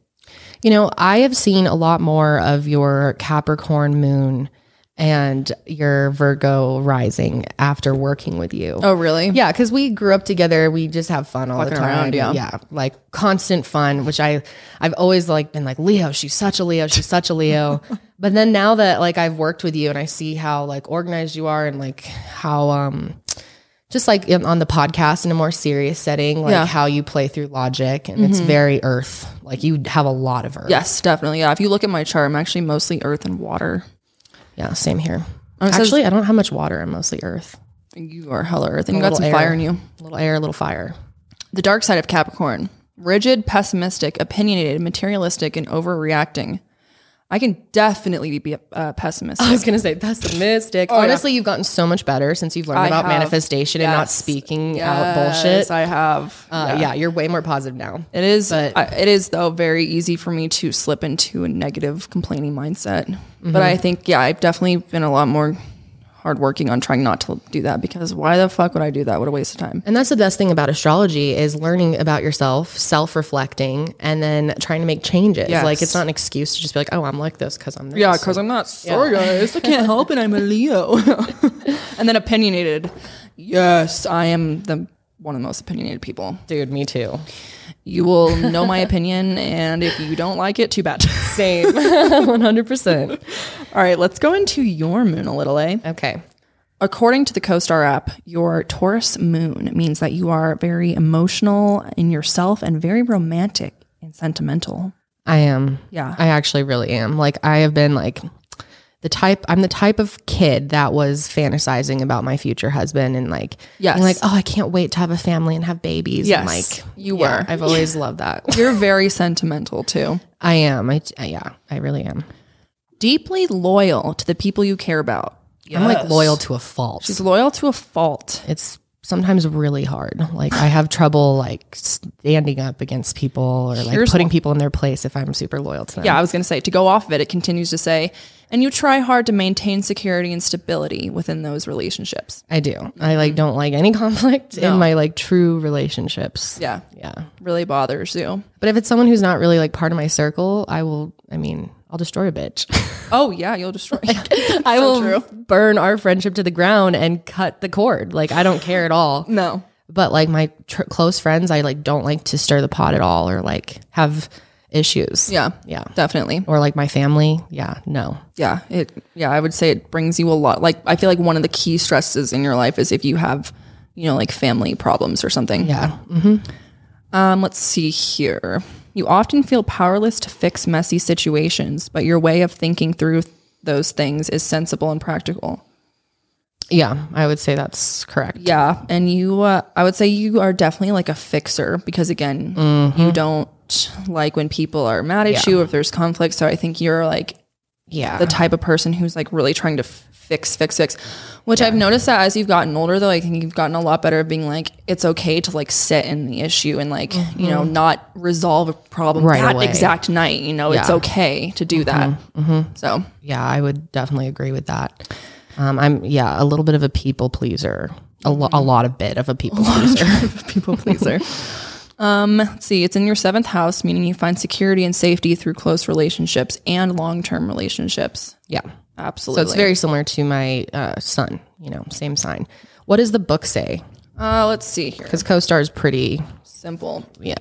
You know, I have seen a lot more of your Capricorn moon and your Virgo rising after working with you. Oh, really? Yeah, because we grew up together. We just have fun all Walking the time. Around, yeah. yeah, like constant fun, which I, I've always like been like, Leo, she's such a Leo, she's such a Leo. But then now that like I've worked with you and I see how like organized you are and like how um, just like on the podcast in a more serious setting, like yeah. how you play through logic and mm-hmm. it's very earth. Like you have a lot of earth. Yes, definitely. Yeah, if you look at my chart, I'm actually mostly earth and water. Yeah, same here. Oh, actually, I don't have much water. I'm mostly earth. You are hella earth. And you got some air, fire in you. A little air, a little fire. The dark side of Capricorn. Rigid, pessimistic, opinionated, materialistic, and overreacting. I can definitely be uh, pessimistic. I was going to say pessimistic. Oh, honestly, yeah. you've gotten so much better since you've learned I about have. manifestation yes. and not speaking yes, out bullshit. I have. Uh, yeah. yeah, you're way more positive now. It is, I, it is though, very easy for me to slip into a negative complaining mindset. Mm-hmm. But I think, yeah, I've definitely been a lot more hardworking on trying not to do that, because why the fuck would I do that? What a waste of time. And that's the best thing about astrology is learning about yourself, self-reflecting, and then trying to make changes. Yes. Like it's not an excuse to just be like, oh, I'm like this because I'm this. Yeah, because I'm not sorry, yeah. guys. I can't help it. I'm a Leo. And then opinionated. Yes, I am the one of the most opinionated people. Dude, me too. You will know my opinion, and if you don't like it, too bad. Same. one hundred percent. All right, let's go into your moon a little, eh? Okay. According to the CoStar app, your Taurus moon means that you are very emotional in yourself and very romantic and sentimental. I am. Yeah. I actually really am. Like, I have been, like, the type, I'm the type of kid that was fantasizing about my future husband and like, yes. like, oh, I can't wait to have a family and have babies. Yes. And like, you were. Yeah, I've always loved that. You're very sentimental too. I am. I, yeah, I really am. Deeply loyal to the people you care about. Yes. I'm like loyal to a fault. She's loyal to a fault. It's sometimes really hard. Like I have trouble like standing up against people or like Here's putting one. people in their place if I'm super loyal to them. Yeah, I was going to say, to go off of it, it continues to say, and you try hard to maintain security and stability within those relationships. I do. I like don't like any conflict no. in my like true relationships. Yeah. Yeah. Really bothers you. But if it's someone who's not really like part of my circle, I will, I mean, I'll destroy a bitch. Oh yeah, you'll destroy. Like, I so will true. burn our friendship to the ground and cut the cord. Like I don't care at all. No. But like my tr- close friends, I like don't like to stir the pot at all or like have issues. Yeah. Yeah. Definitely. Or like my family. Yeah. No. Yeah. It, yeah. I would say it brings you a lot. Like, I feel like one of the key stresses in your life is if you have, you know, like family problems or something. Yeah. Mm-hmm. Um, let's see here. You often feel powerless to fix messy situations, but your way of thinking through th- those things is sensible and practical. Yeah, I would say that's correct. Yeah. And you, uh, I would say you are definitely like a fixer because again, mm-hmm. you don't, like when people are mad at yeah. you, if there's conflict. So I think you're like yeah the type of person who's like really trying to f- fix fix fix, which yeah. I've noticed that as you've gotten older though, I think you've gotten a lot better at being like, it's okay to like sit in the issue and like mm-hmm. you know, not resolve a problem right that away. Exact night, you know. Yeah. It's okay to do mm-hmm. that. Mm-hmm. So yeah, I would definitely agree with that. um I'm yeah a little bit of a people pleaser, a, lo- a lot of bit of a people a pleaser of a people pleaser. Um, let's see, it's in your seventh house, meaning you find security and safety through close relationships and long-term relationships. Yeah, absolutely. So it's very similar to my uh, son, you know, same sign. What does the book say? Uh, let's see here. Because CoStar is pretty simple. Yeah.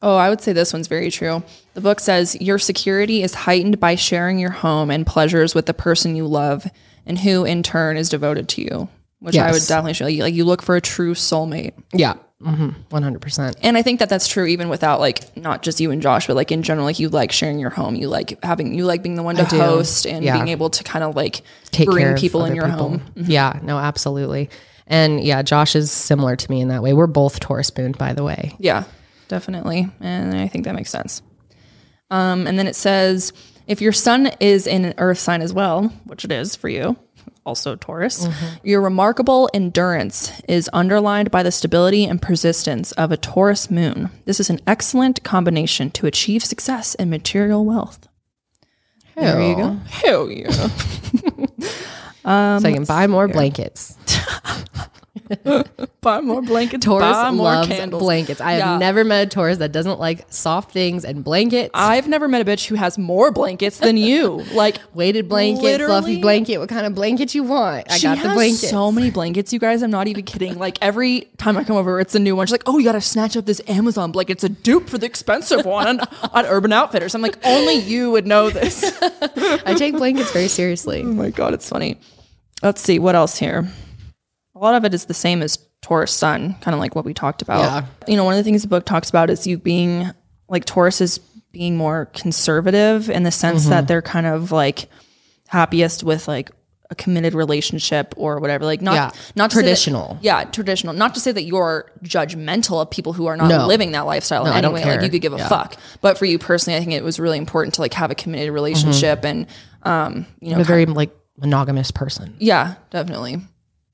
Oh, I would say this one's very true. The book says, your security is heightened by sharing your home and pleasures with the person you love and who in turn is devoted to you, which yes. I would definitely show you. Like you look for a true soulmate. Yeah. Mm-hmm. one hundred percent. And I think that that's true even without like not just you and Josh, but like in general, like you like sharing your home, you like having, you like being the one to host and yeah. being able to kind of like take bring people in your people. home. Mm-hmm. Yeah, no, absolutely. And yeah, Josh is similar to me in that way. We're both Taurus moon, by the way. Yeah, definitely. And I think that makes sense. Um, and then it says, if your sun is in an earth sign as well, which it is for you, also Taurus, mm-hmm. your remarkable endurance is underlined by the stability and persistence of a Taurus moon. This is an excellent combination to achieve success and material wealth. Hell. There you go. Hell yeah. um, so you can buy more here. blankets. Buy more blankets. Taurus buy more loves candles. blankets. I yeah. have never met a Taurus that doesn't like soft things and blankets. I've never met a bitch who has more blankets than you. Like weighted blanket, fluffy blanket. What kind of blanket you want? I she got the blankets. Has so many blankets, you guys. I'm not even kidding. Like every time I come over, it's a new one. She's like, "Oh, you got to snatch up this Amazon blanket. It's a dupe for the expensive one on, on Urban Outfitters." I'm like, only you would know this. I take blankets very seriously. Oh my god, it's funny. Let's see what else here. A lot of it is the same as Taurus sun, kind of like what we talked about. Yeah. You know, one of the things the book talks about is you being like Taurus is being more conservative in the sense mm-hmm. that they're kind of like happiest with like a committed relationship or whatever. Like not, yeah. not traditional. That, yeah. Traditional. Not to say that you're judgmental of people who are not no. living that lifestyle. No, anyway, like you could give a yeah. fuck, but for you personally, I think it was really important to like have a committed relationship mm-hmm. and, um, you know, I'm a very of, like monogamous person. Yeah, definitely.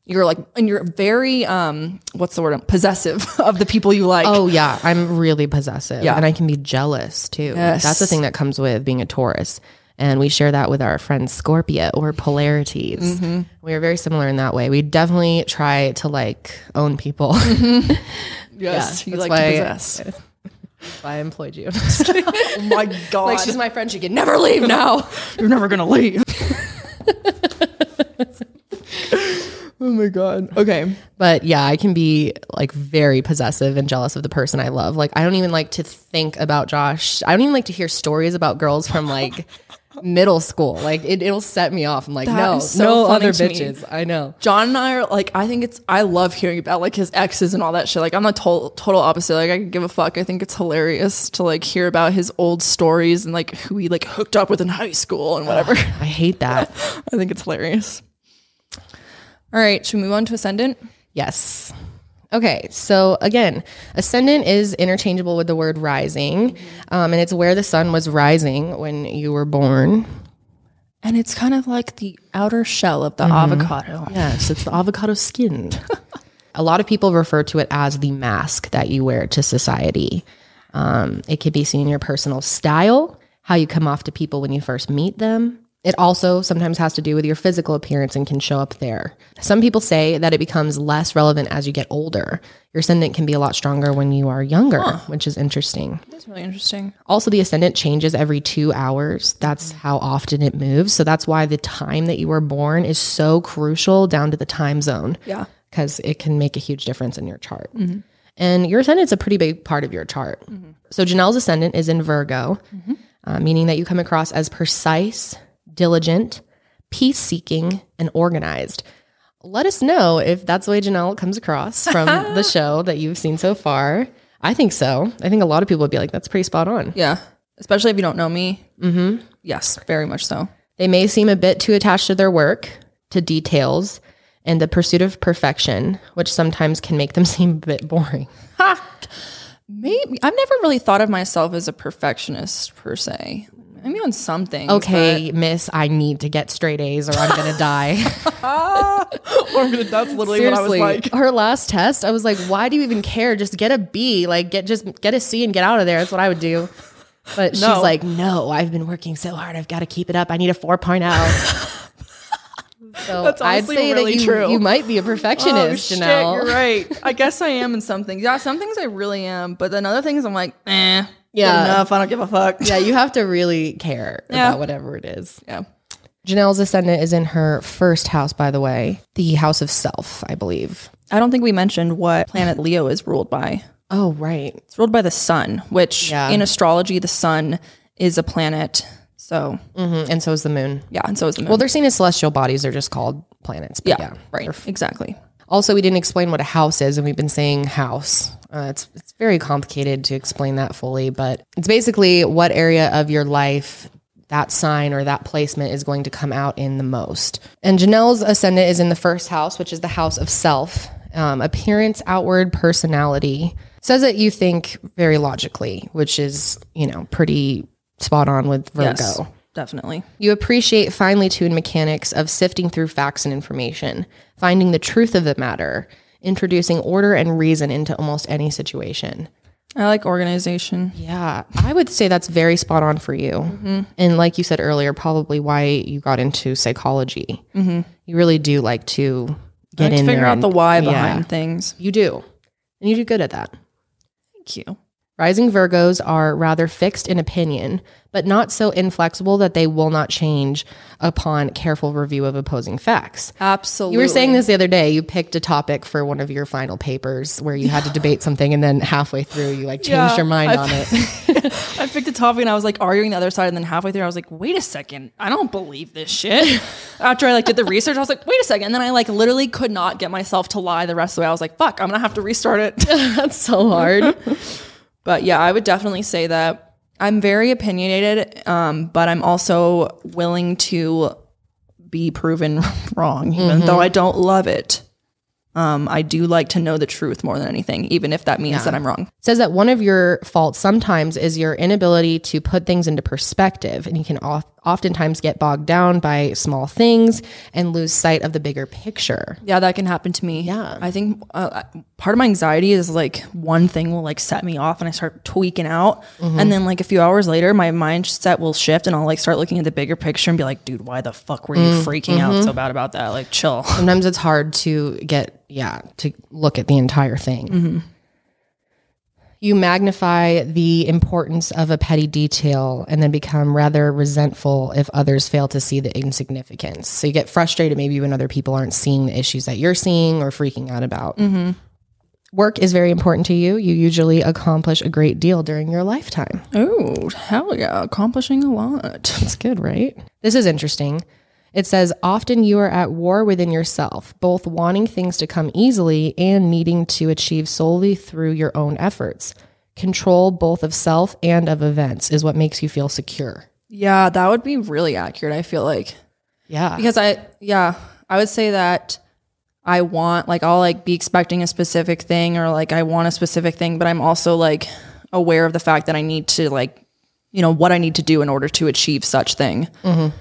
You're like, and you're very, um, what's the word? Possessive of the people you like. Oh yeah. I'm really possessive yeah. and I can be jealous too. Yes. That's the thing that comes with being a Taurus. And we share that with our friend Scorpio or polarities. Mm-hmm. We are very similar in that way. We definitely try to like own people. Mm-hmm. Yes. Yeah, you like to possess. I, I employed you. Oh my God. Like she's my friend. She can never leave now. You're never going to leave. Oh my God. Okay. But yeah, I can be like very possessive and jealous of the person I love. Like I don't even like to think about Josh. I don't even like to hear stories about girls from like middle school. Like it, it'll set me off. I'm like, that no, so no other bitches. Me. I know. John and I are like, I think it's, I love hearing about like his exes and all that shit. Like I'm the total, total opposite. Like I can give a fuck. I think it's hilarious to like hear about his old stories and like who he like hooked up with in high school and whatever. Ugh, I hate that. I think it's hilarious. All right, should we move on to Ascendant? Yes. Okay, so again, Ascendant is interchangeable with the word rising, um, and it's where the sun was rising when you were born. And it's kind of like the outer shell of the mm-hmm. avocado. Yes, it's the avocado skin. A lot of people refer to it as the mask that you wear to society. Um, it could be seen in your personal style, how you come off to people when you first meet them. It also sometimes has to do with your physical appearance and can show up there. Some people say that it becomes less relevant as you get older. Your ascendant can be a lot stronger when you are younger, huh. which is interesting. That's really interesting. Also, the ascendant changes every two hours. That's mm-hmm. how often it moves. So that's why the time that you were born is so crucial down to the time zone. Yeah. Because it can make a huge difference in your chart. Mm-hmm. And your ascendant's a pretty big part of your chart. Mm-hmm. So Janelle's ascendant is in Virgo, mm-hmm. uh, meaning that you come across as precise, diligent, peace-seeking, and organized. Let us know if that's the way Janelle comes across from the show that you've seen so far. I think so. I think a lot of people would be like, that's pretty spot on. Yeah. Especially if you don't know me. Mm-hmm. Yes, very much so. They may seem a bit too attached to their work, to details, and the pursuit of perfection, which sometimes can make them seem a bit boring. Ha! Maybe. I've never really thought of myself as a perfectionist per se. I mean, on some things. Okay, but... miss, I need to get straight A's or I'm going to die. Or I'm gonna, that's literally Seriously, what I was like. Her last test, I was like, why do you even care? Just get a B. Like, get just get a C and get out of there. That's what I would do. But no. She's like, no, I've been working so hard. I've got to keep it up. I need a four point oh. So that's I'd say really that you, true. You might be a perfectionist, oh, Janelle. Shit, you're right. I guess I am in some things. Yeah, some things I really am. But then other things I'm like, eh. Yeah. Good enough. I don't give a fuck. Yeah, you have to really care yeah. about whatever it is. Yeah. Janelle's ascendant is in her first house, by the way, the house of self, I believe. I don't think we mentioned what planet Leo is ruled by. Oh, right. It's ruled by the sun, which yeah. in astrology, the sun is a planet. So, mm-hmm. and so is the moon. Yeah, and so is the moon. Well, they're seen as celestial bodies. They're just called planets. But yeah, yeah, right. F- exactly. Also, we didn't explain what a house is, and we've been saying house. Uh, it's it's very complicated to explain that fully, but it's basically what area of your life that sign or that placement is going to come out in the most. And Janelle's ascendant is in the first house, which is the house of self, um, appearance, outward personality. It says that you think very logically, which is, you know, pretty spot on with Virgo. Yes. Definitely. You appreciate finely tuned mechanics of sifting through facts and information, finding the truth of the matter, introducing order and reason into almost any situation. I like organization. Yeah. I would say that's very spot on for you. Mm-hmm. And like you said earlier, probably why you got into psychology. Mm-hmm. You really do like to get I like in to figure there out and, the why behind yeah. things. You do. And you do good at that. Thank you. Rising Virgos are rather fixed in opinion, but not so inflexible that they will not change upon careful review of opposing facts. Absolutely. You were saying this the other day. You picked a topic for one of your final papers where you had to debate something, and then halfway through, you like changed yeah, your mind I, on it. I picked a topic, and I was like arguing the other side, and then halfway through, I was like, wait a second. I don't believe this shit. After I like did the research, I was like, wait a second. And then I like literally could not get myself to lie the rest of the way. I was like, fuck, I'm going to have to restart it. That's so hard. But yeah, I would definitely say that I'm very opinionated, um, but I'm also willing to be proven wrong, even mm-hmm. though I don't love it. Um, I do like to know the truth more than anything, even if that means yeah. that I'm wrong. It says that one of your faults sometimes is your inability to put things into perspective, and you can oft- oftentimes get bogged down by small things and lose sight of the bigger picture. Yeah, that can happen to me. Yeah, I think uh, part of my anxiety is like one thing will like set me off, and I start tweaking out, mm-hmm. and then like a few hours later, my mindset will shift, and I'll like start looking at the bigger picture and be like, "Dude, why the fuck were you mm-hmm. freaking mm-hmm. out so bad about that? Like, chill." Sometimes it's hard to get. Yeah, to look at the entire thing. Mm-hmm. You magnify the importance of a petty detail and then become rather resentful if others fail to see the insignificance. So you get frustrated maybe when other people aren't seeing the issues that you're seeing or freaking out about. Mm-hmm. Work is very important to you. You usually accomplish a great deal during your lifetime. Oh, hell yeah. Accomplishing a lot. That's good, right? This is interesting. It says, often you are at war within yourself, both wanting things to come easily and needing to achieve solely through your own efforts. Control both of self and of events is what makes you feel secure. Yeah, that would be really accurate, I feel like. Yeah. Because I, yeah, I would say that I want, like, I'll, like, be expecting a specific thing or, like, I want a specific thing, but I'm also, like, aware of the fact that I need to, like, you know, what I need to do in order to achieve such thing. Mm-hmm.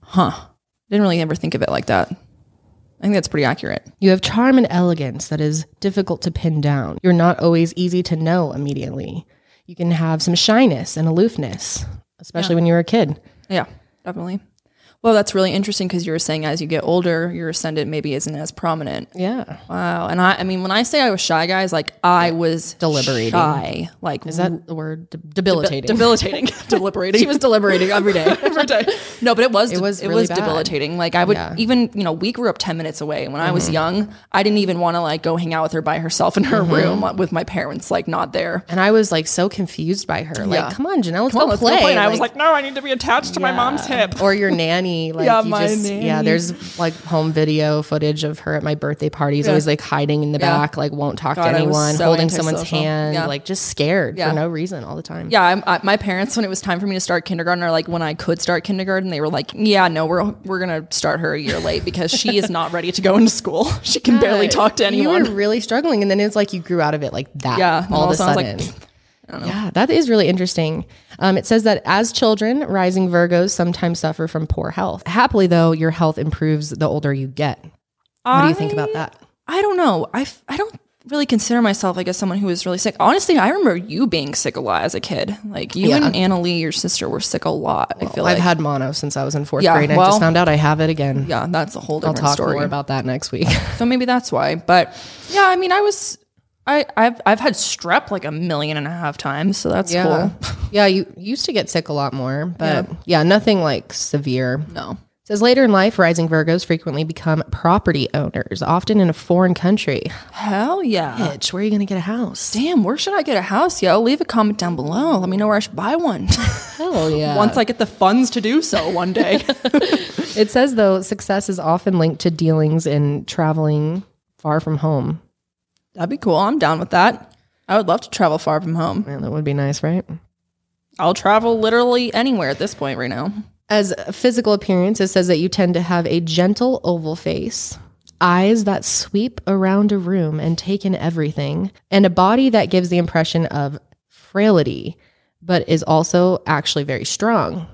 Huh. Didn't really ever think of it like that. I think that's pretty accurate. You have charm and elegance that is difficult to pin down. You're not always easy to know immediately. You can have some shyness and aloofness, especially yeah. when you were a kid. Yeah, definitely. Well, that's really interesting because you were saying as you get older, your ascendant maybe isn't as prominent. Yeah. Wow. And I, I mean, when I say I was shy, guys, like I was deliberating. Shy. Like, is that the word? De- debilitating. De- debilitating. deliberating. She was deliberating every day. every day. No, but it was. It was. It really was bad. Debilitating. Like I would yeah. even, you know, we grew up ten minutes away. When mm-hmm. I was young, I didn't even want to like go hang out with her by herself in her mm-hmm. room with my parents, like not there. And I was like so confused by her. Like, yeah. come on, Janelle, let's, come go, on, let's play. go play. And like, I was like, no, I need to be attached to yeah. my mom's hip or your nanny. Like yeah, you my just, nanny. Yeah, there's like home video footage of her at my birthday parties, yeah. always like hiding in the yeah. back, like won't talk God, to anyone, so holding someone's hand, yeah. like just scared yeah. for no reason all the time. Yeah, I'm, I, my parents, when it was time for me to start kindergarten, or like when I could start kindergarten, they were like, yeah, no, we're we're gonna start her a year late because she is not ready to go into school. She can yeah, barely talk to anyone. You were really struggling, and then it's like you grew out of it like that. Yeah, all of a sudden. Like, I don't know. Yeah, that is really interesting. Um, it says that as children, rising Virgos sometimes suffer from poor health. Happily, though, your health improves the older you get. I, what do you think about that? I don't know. I, I don't really consider myself, I guess, someone who is really sick. Honestly, I remember you being sick a lot as a kid. Like you yeah. and Annalie, your sister, were sick a lot. Well, I feel like. I've had mono since I was in fourth yeah, grade. Well, I just found out I have it again. Yeah, that's a whole different story. I'll talk story. more about that next week. So maybe that's why. But yeah, I mean, I was... I, I've I've had strep like a million and a half times, so that's yeah. cool. yeah, you used to get sick a lot more, but yeah. yeah, nothing like severe. No. It says later in life, rising Virgos frequently become property owners, often in a foreign country. Hell yeah. Bitch, where are you going to get a house? Damn, where should I get a house, yo? Leave a comment down below. Let me know where I should buy one. Hell yeah. Once I get the funds to do so one day. It says, though, success is often linked to dealings in traveling far from home. That'd be cool. I'm down with that. I would love to travel far from home. Man, that would be nice, right? I'll travel literally anywhere at this point right now. As physical appearance, it says that you tend to have a gentle oval face, eyes that sweep around a room and take in everything, and a body that gives the impression of frailty, but is also actually very strong.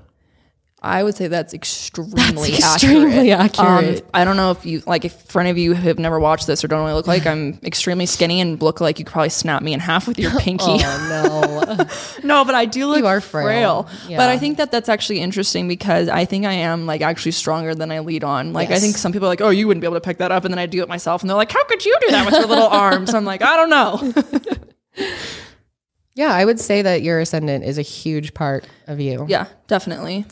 I would say that's extremely that's extremely accurate. accurate. Um, I don't know if you like if for any of you who have never watched this or don't know what I look like. I'm extremely skinny and look like you could probably snap me in half with your pinky. Oh no, no, but I do look you are frail. frail. Yeah. But I think that that's actually interesting because I think I am like actually stronger than I lead on. Like yes. I think some people are like, oh, you wouldn't be able to pick that up, and then I do it myself, and they're like, how could you do that with your little arms? I'm like, I don't know. Yeah, I would say that your ascendant is a huge part of you. Yeah, definitely.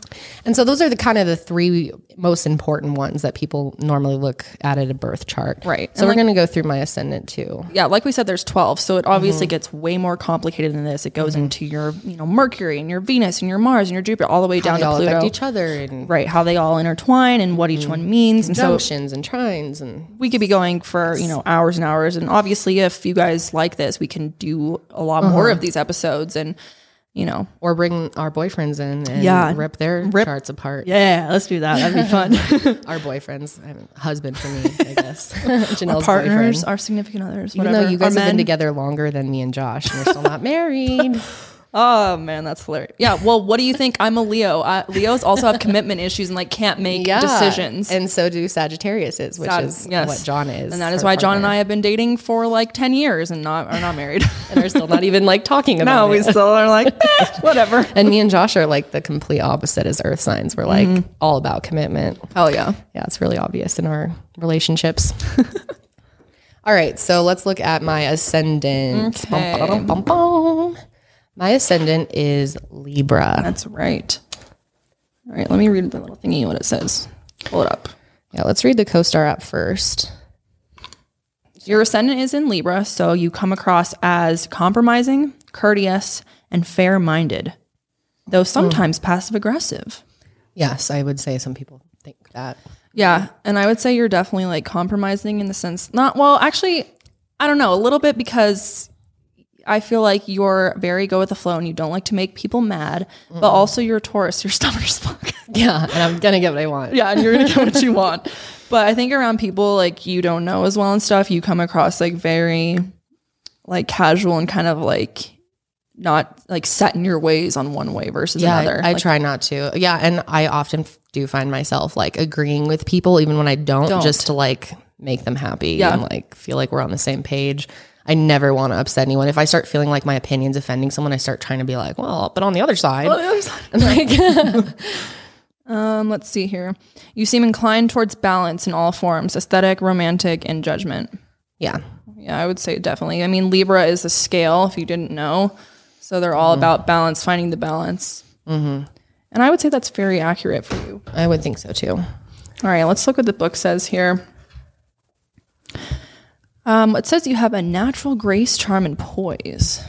And so those are the kind of the three most important ones that people normally look at at a birth chart. Right. So and we're like, going to go through my ascendant too. Yeah, like we said, there's twelve. So it obviously mm-hmm. gets way more complicated than this. It goes mm-hmm. into your, you know, Mercury and your Venus and your Mars and your Jupiter all the way how down they to all Pluto. Affect each other. And right, how they all intertwine and what mm-hmm. each one means. Conjunctions and, so and trines. And we could be going for, you know, hours and hours. And obviously if you guys like this, we can do a lot mm-hmm. more of these episodes and you know or bring our boyfriends in and yeah. rip their rip. charts apart. Yeah, let's do that. That'd be fun. Our boyfriends, I mean, husband for me, I guess. Janelle's our partners, boyfriend. Our significant others, even whatever. Though you guys our have men. Been together longer than me and Josh, and you're still not married. Oh man, that's hilarious. Yeah, well, what do you think? I'm a Leo. I, Leos also have commitment issues and like can't make yeah. decisions, and so do Sagittariuses, which Sag- is yes. what John is, and that is why partner. John and I have been dating for like ten years and not are not married, and are still not even like talking about no, it. No, we still are like eh, whatever. And me and Josh are like the complete opposite as Earth signs. We're like mm-hmm. all about commitment. Oh yeah, yeah, it's really obvious in our relationships. All right, so let's look at my ascendant. Okay. Bum, bum, bum, bum, bum. My ascendant is Libra. That's right. All right, let me read the little thingy, what it says. Pull it up. Yeah, let's read the CoStar app first. Your ascendant is in Libra, so you come across as compromising, courteous, and fair-minded, though sometimes mm. passive-aggressive. Yes, I would say some people think that. Yeah, and I would say you're definitely like compromising in the sense, not, well, actually, I don't know, a little bit because I feel like you're very go with the flow and you don't like to make people mad, mm-mm. but also you're a Taurus, you're stubborn as fuck. Yeah, and I'm going to get what I want. Yeah, and you're going to get what you want. But I think around people like you don't know as well and stuff, you come across like very like casual and kind of like not like set in your ways on one way versus yeah, another. I, I like, try not to. Yeah, and I often do find myself like agreeing with people even when I don't, don't. just to like make them happy yeah. and like feel like we're on the same page. I never want to upset anyone. If I start feeling like my opinion's offending someone, I start trying to be like, well, but on the other side. Well, the other side. Like, um, let's see here. You seem inclined towards balance in all forms, aesthetic, romantic, and judgment. Yeah. Yeah, I would say definitely. I mean, Libra is a scale, if you didn't know. So they're all mm-hmm. about balance, finding the balance. Mm-hmm. And I would say that's very accurate for you. I would think so too. All right, let's look what the book says here. Um, it says you have a natural grace, charm, and poise.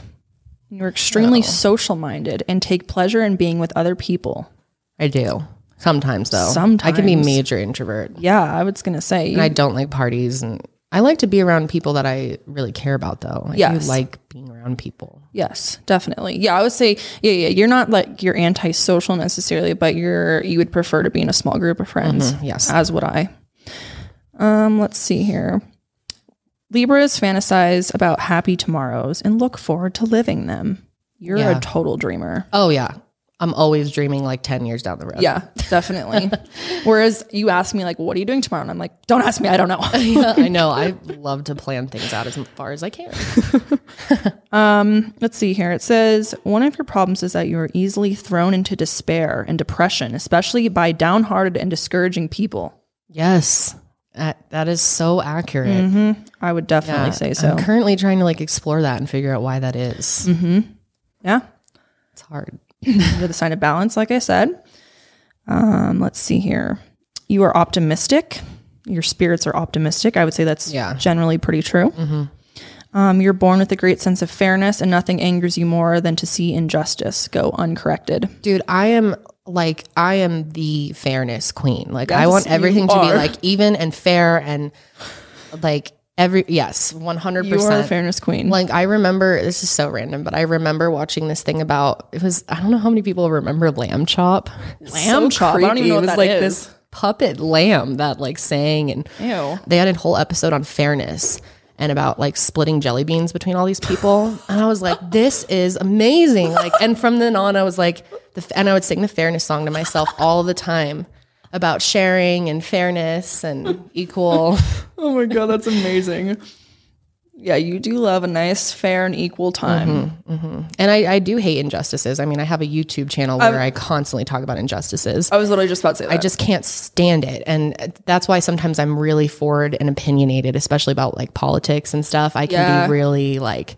You're extremely oh. social-minded and take pleasure in being with other people. I do. Sometimes, though. Sometimes. I can be a major introvert. Yeah, I was going to say. And I don't like parties. And I like to be around people that I really care about, though. I yes. do like being around people. Yes, definitely. Yeah, I would say, yeah, yeah. You're not like you're antisocial necessarily, but you're you would prefer to be in a small group of friends. Mm-hmm, yes. As would I. Um, let's see here. Libras fantasize about happy tomorrows and look forward to living them. You're yeah. a total dreamer. Oh, yeah. I'm always dreaming like ten years down the road. Yeah, definitely. Whereas you ask me like, what are you doing tomorrow? And I'm like, don't ask me. I don't know. Yeah, I know. I love to plan things out as far as I can. um, let's see here. It says, one of your problems is that you are easily thrown into despair and depression, especially by downhearted and discouraging people. Yes. That, that is so accurate. Mm-hmm. I would definitely yeah, say so. I'm currently trying to like explore that and figure out why that is. Mm-hmm. Yeah. It's hard. You're the sign of balance, like I said. Um, let's see here. You are optimistic. Your spirits are optimistic. I would say that's yeah. generally pretty true. Mm-hmm. Um, you're born with a great sense of fairness and nothing angers you more than to see injustice go uncorrected. Dude, I am... Like, I am the fairness queen. Like, yes, I want everything to be, like, even and fair and, like, every... Yes, one hundred percent. You are a fairness queen. Like, I remember... This is so random, but I remember watching this thing about... It was... I don't know how many people remember Lamb Chop. Lamb so Chop? Creepy. I don't even know what that like is. It was, like, this puppet lamb that, like, sang. And Ew. They had a whole episode on fairness. and about like splitting jelly beans between all these people. And I was like, this is amazing. Like, and from then on I was like, the, and I would sing the fairness song to myself all the time about sharing and fairness and equal. Oh my God, that's amazing. Yeah, you do love a nice, fair, and equal time. Mm-hmm, mm-hmm. And I, I do hate injustices. I mean, I have a YouTube channel where um, I constantly talk about injustices. I was literally just about to say that. I just can't stand it. And that's why sometimes I'm really forward and opinionated, especially about like politics and stuff. I can yeah. be really like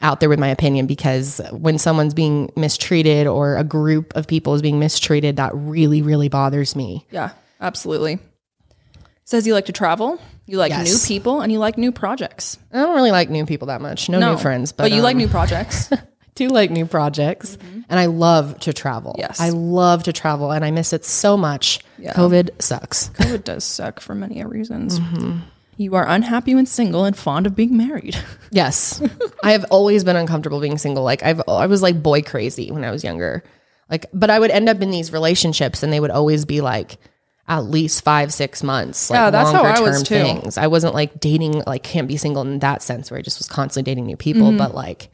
out there with my opinion, because when someone's being mistreated or a group of people is being mistreated, that really, really bothers me. Yeah, absolutely. Says you like to travel, you like yes. new people, and you like new projects. I don't really like new people that much. No, no. New friends. But, but you um, like new projects. I do like new projects. Mm-hmm. And I love to travel. Yes. I love to travel, and I miss it so much. Yeah. COVID sucks. COVID does suck for many reasons. Mm-hmm. You are unhappy when single and fond of being married. Yes. I have always been uncomfortable being single. Like I've, I was like boy crazy when I was younger. Like, but I would end up in these relationships, and they would always be like, at least five, six months. Like yeah, that's how I was too. Things. I wasn't like dating, like can't be single in that sense where I just was constantly dating new people. Mm-hmm. But like,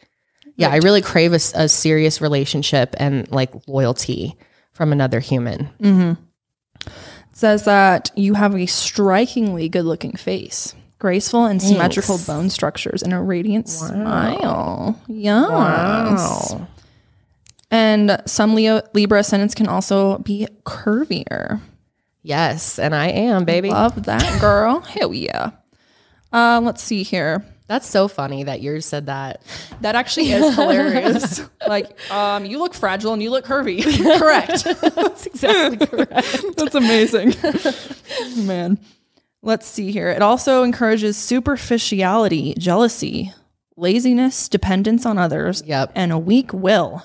yeah, right. I really crave a, a serious relationship and like loyalty from another human. Mm-hmm. It says that you have a strikingly good looking face, graceful and Thanks. symmetrical bone structures, and a radiant wow. smile. Yes. Wow. And some Leo, Libra ascendants can also be curvier. Yes, and I am, baby. Love that, girl. Hell yeah. Uh, let's see here. That's so funny that yours said that. That actually is hilarious. Like, um, you look fragile and you look curvy. Correct. That's exactly correct. That's amazing. Man. Let's see here. It also encourages superficiality, jealousy, laziness, dependence on others, yep. and a weak will.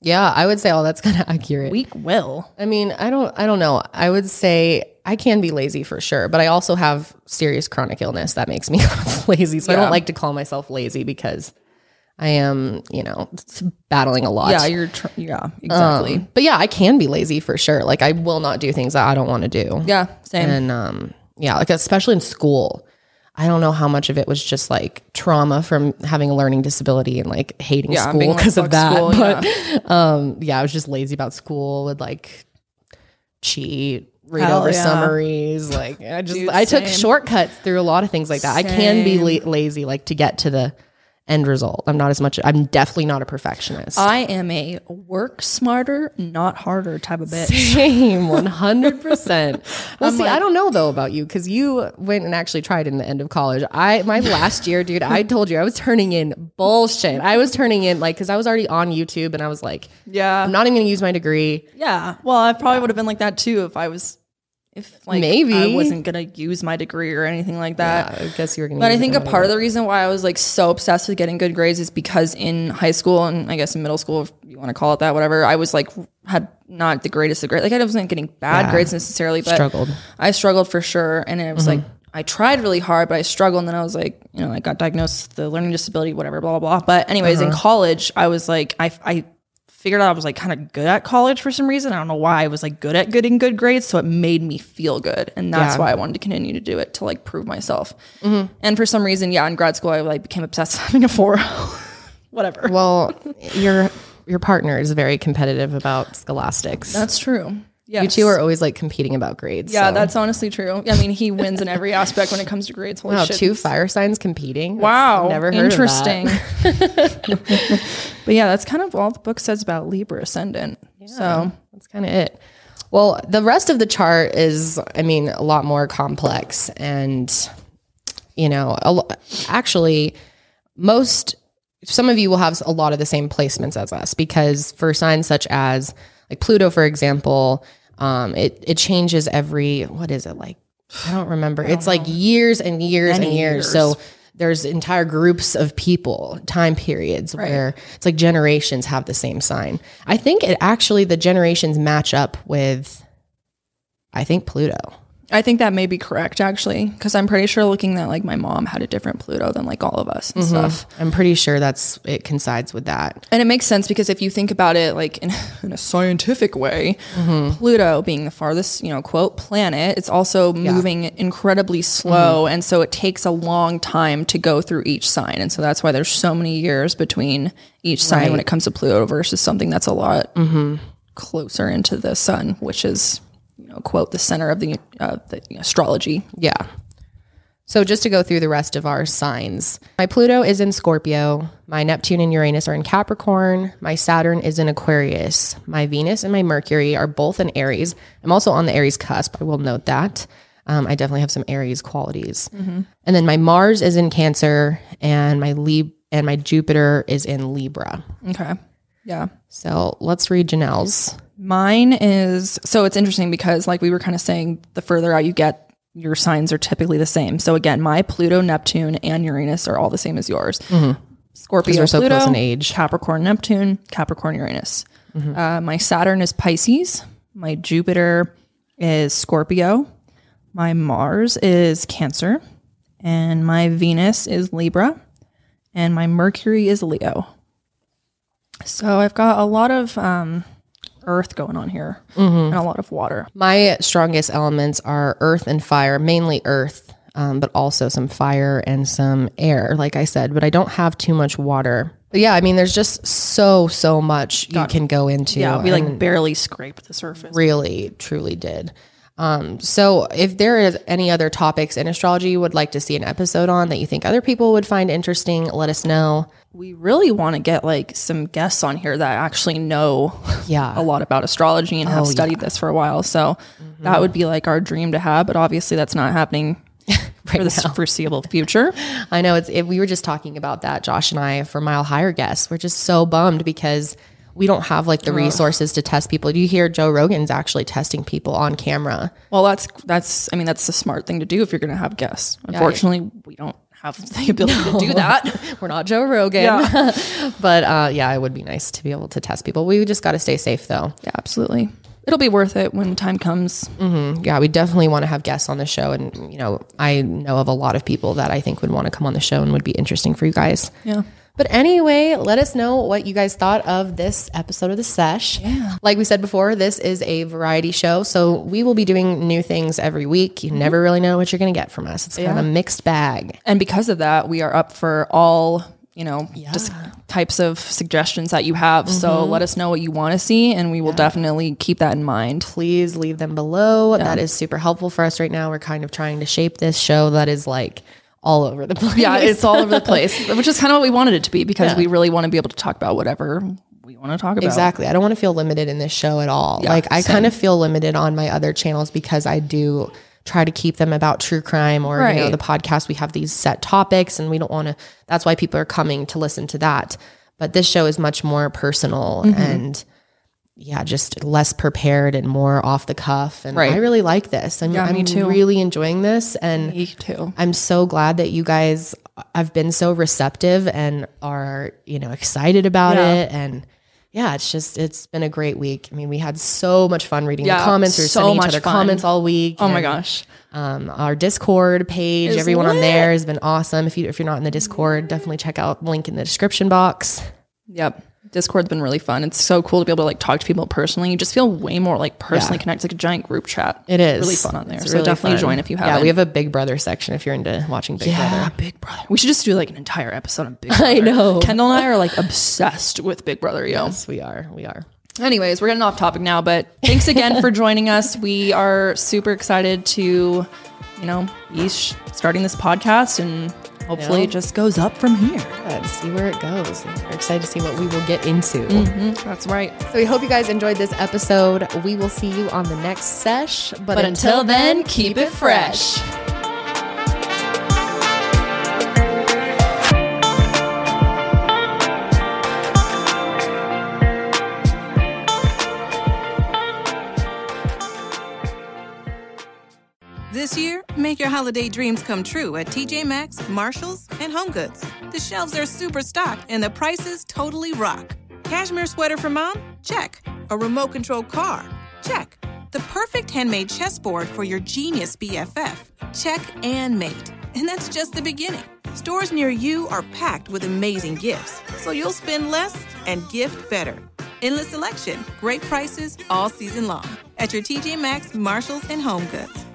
Yeah, I would say all oh, that's kind of accurate. Weak will. I mean, I don't I don't know. I would say I can be lazy for sure, but I also have serious chronic illness that makes me lazy. So yeah. I don't like to call myself lazy because I am, you know, battling a lot. Yeah, you're tr- yeah, exactly. Um, but yeah, I can be lazy for sure. Like I will not do things that I don't want to do. Yeah, same. And um yeah, like especially in school. I don't know how much of it was just like trauma from having a learning disability and like hating yeah, school because like, of that. School, but yeah. Um, yeah, I was just lazy about school, would like cheat, read Hell over yeah. summaries. Like I just, Dude, I same. took shortcuts through a lot of things like that. Same. I can be la- lazy, like to get to the end result. I'm not as much, I'm definitely not a perfectionist. I am a work smarter, not harder type of bitch. Same, one hundred percent. Well, I'm see, like, I don't know though about you, because you went and actually tried in the end of college. I, my last year, dude, I told you I was turning in bullshit. I was turning in like, because I was already on YouTube and I was like, yeah, I'm not even going to use my degree. Yeah. Well, I probably yeah. would have been like that too if I was If like Maybe. I wasn't gonna use my degree or anything like that. Yeah, I guess you were gonna. But use I think a part of the reason why I was like so obsessed with getting good grades is because in high school and I guess in middle school, if you want to call it that, whatever, I was like had not the greatest of grades. Like I wasn't getting bad yeah. grades necessarily, but struggled. I struggled for sure, and it was mm-hmm. like I tried really hard, but I struggled. And then I was like, you know, I got diagnosed with the learning disability, whatever, blah blah blah. But anyways, uh-huh. in college, I was like, I I. figured out I was like kind of good at college for some reason. I don't know why I was like good at getting good grades. So it made me feel good. And that's yeah. why I wanted to continue to do it, to like prove myself. Mm-hmm. And for some reason, yeah, in grad school, I like became obsessed with having a four oh. Whatever. Well, your your partner is very competitive about scholastics. That's true. Yes. You two are always like competing about grades. Yeah, so. That's honestly true. I mean, he wins in every aspect when it comes to grades. Holy wow, shit. Two fire signs competing. Wow. I've never heard Interesting. Of that. But yeah, that's kind of all the book says about Libra ascendant. Yeah, so that's kind of it. Well, the rest of the chart is, I mean, a lot more complex. And, you know, a lo- actually, most, some of you will have a lot of the same placements as us, because for signs such as like Pluto, for example, um, it, it changes every, what is it like? I don't remember. I don't it's know. like years and years Many and years. years. So there's entire groups of people, time periods right. where it's like generations have the same sign. I think it actually, the generations match up with, I think Pluto. I think that may be correct, actually, because I'm pretty sure looking that like my mom had a different Pluto than like all of us and mm-hmm. stuff. I'm pretty sure that's it coincides with that. And it makes sense because if you think about it like in, in a scientific way, mm-hmm. Pluto being the farthest, you know, quote, planet, it's also yeah. moving incredibly slow. Mm-hmm. And so it takes a long time to go through each sign. And so that's why there's so many years between each sign right. when it comes to Pluto versus something that's a lot mm-hmm. closer into the sun, which is... you know, quote, the center of the, uh, the astrology. Yeah. So just to go through the rest of our signs, my Pluto is in Scorpio. My Neptune and Uranus are in Capricorn. My Saturn is in Aquarius. My Venus and my Mercury are both in Aries. I'm also on the Aries cusp. I will note that. Um, I definitely have some Aries qualities. Mm-hmm. And then my Mars is in Cancer and my Lib- and my Jupiter is in Libra. Okay. Yeah. So let's read Janelle's. Mine is, so it's interesting because like we were kind of saying, the further out you get, your signs are typically the same. So again, my Pluto, Neptune, and Uranus are all the same as yours. Mm-hmm. Scorpio, so Pluto, close in age. Capricorn, Neptune, Capricorn, Uranus. Mm-hmm. Uh, my Saturn is Pisces. My Jupiter is Scorpio. My Mars is Cancer. And my Venus is Libra. And my Mercury is Leo. So I've got a lot of... Um, earth going on here mm-hmm. and a lot of water. My strongest elements are earth and fire, mainly earth, um, but also some fire and some air, like I said, but I don't have too much water. But yeah, I mean, there's just so, so much Got you it. Can go into. Yeah, we like barely scraped the surface. Really, truly did. Um, so if there is any other topics in astrology you would like to see an episode on that you think other people would find interesting, let us know. We really want to get like some guests on here that actually know yeah. a lot about astrology and have oh, studied yeah. this for a while. So mm-hmm. that would be like our dream to have, but obviously that's not happening right for the now. Foreseeable future. I know it's, if we were just talking about that, Josh and I, for Mile Higher guests, we're just so bummed because we don't have like the resources to test people. You hear Joe Rogan's actually testing people on camera. Well, that's, that's, I mean, that's the smart thing to do if you're going to have guests. Unfortunately, yeah. we don't have the ability no. to do that. We're not Joe Rogan, yeah. but uh, yeah, it would be nice to be able to test people. We just got to stay safe though. Yeah, absolutely. It'll be worth it when time comes. Mm-hmm. Yeah. We definitely want to have guests on the show. And you know, I know of a lot of people that I think would want to come on the show and would be interesting for you guys. Yeah. But anyway, let us know what you guys thought of this episode of The Sesh. Yeah. Like we said before, this is a variety show, so we will be doing new things every week. You mm-hmm. never really know what you're going to get from us. It's yeah. kind of a mixed bag. And because of that, we are up for all, you know, yeah. just types of suggestions that you have. Mm-hmm. So let us know what you want to see, and we will yeah. definitely keep that in mind. Please leave them below. Yeah. That is super helpful for us right now. We're kind of trying to shape this show that is like... all over the place. Yeah, it's all over the place, which is kind of what we wanted it to be because yeah. we really want to be able to talk about whatever we want to talk about. Exactly. I don't want to feel limited in this show at all. Yeah, like I same. Kind of feel limited on my other channels because I do try to keep them about true crime or right. you know the podcast. We have these set topics and we don't want to, that's why people are coming to listen to that. But this show is much more personal mm-hmm. and yeah, just less prepared and more off the cuff. And right. I really like this. I'm, yeah, I'm me too. Really enjoying this. And me too. I'm so glad that you guys have been so receptive and are, you know, excited about yeah. it. And yeah, it's just, it's been a great week. I mean, we had so much fun reading yeah, the comments. We were so sending each other fun. Comments all week. Oh and, my gosh. Um, our Discord page, it's everyone lit. On there has been awesome. If you, if you're not in the Discord, definitely check out the link in the description box. Yep. Discord's been really fun. It's so cool to be able to like talk to people personally. You just feel way more like personally yeah. connected. It's like a giant group chat. It is. It's really fun on there. It's so really definitely fun. Join if you haven't. Yeah, we have a Big Brother section if you're into watching Big yeah, Brother. Yeah, Big Brother. We should just do like an entire episode on Big Brother. I know. Kendall and I are like obsessed with Big Brother, yo. Yes, we are. We are. Anyways, we're getting off topic now, but thanks again for joining us. We are super excited to, you know, be sh- starting this podcast and... hopefully, it just goes up from here. Yeah, see where it goes. We're excited to see what we will get into. Mm-hmm, that's right. So we hope you guys enjoyed this episode. We will see you on the next sesh. But, but until, until then, keep it fresh. This year, make your holiday dreams come true at T J Maxx, Marshalls, and HomeGoods. The shelves are super stocked and the prices totally rock. Cashmere sweater for mom? Check. A remote control car? Check. The perfect handmade chessboard for your genius B F F. Check and mate. And that's just the beginning. Stores near you are packed with amazing gifts, so you'll spend less and gift better. Endless selection, great prices all season long at your T J Maxx, Marshalls, and HomeGoods.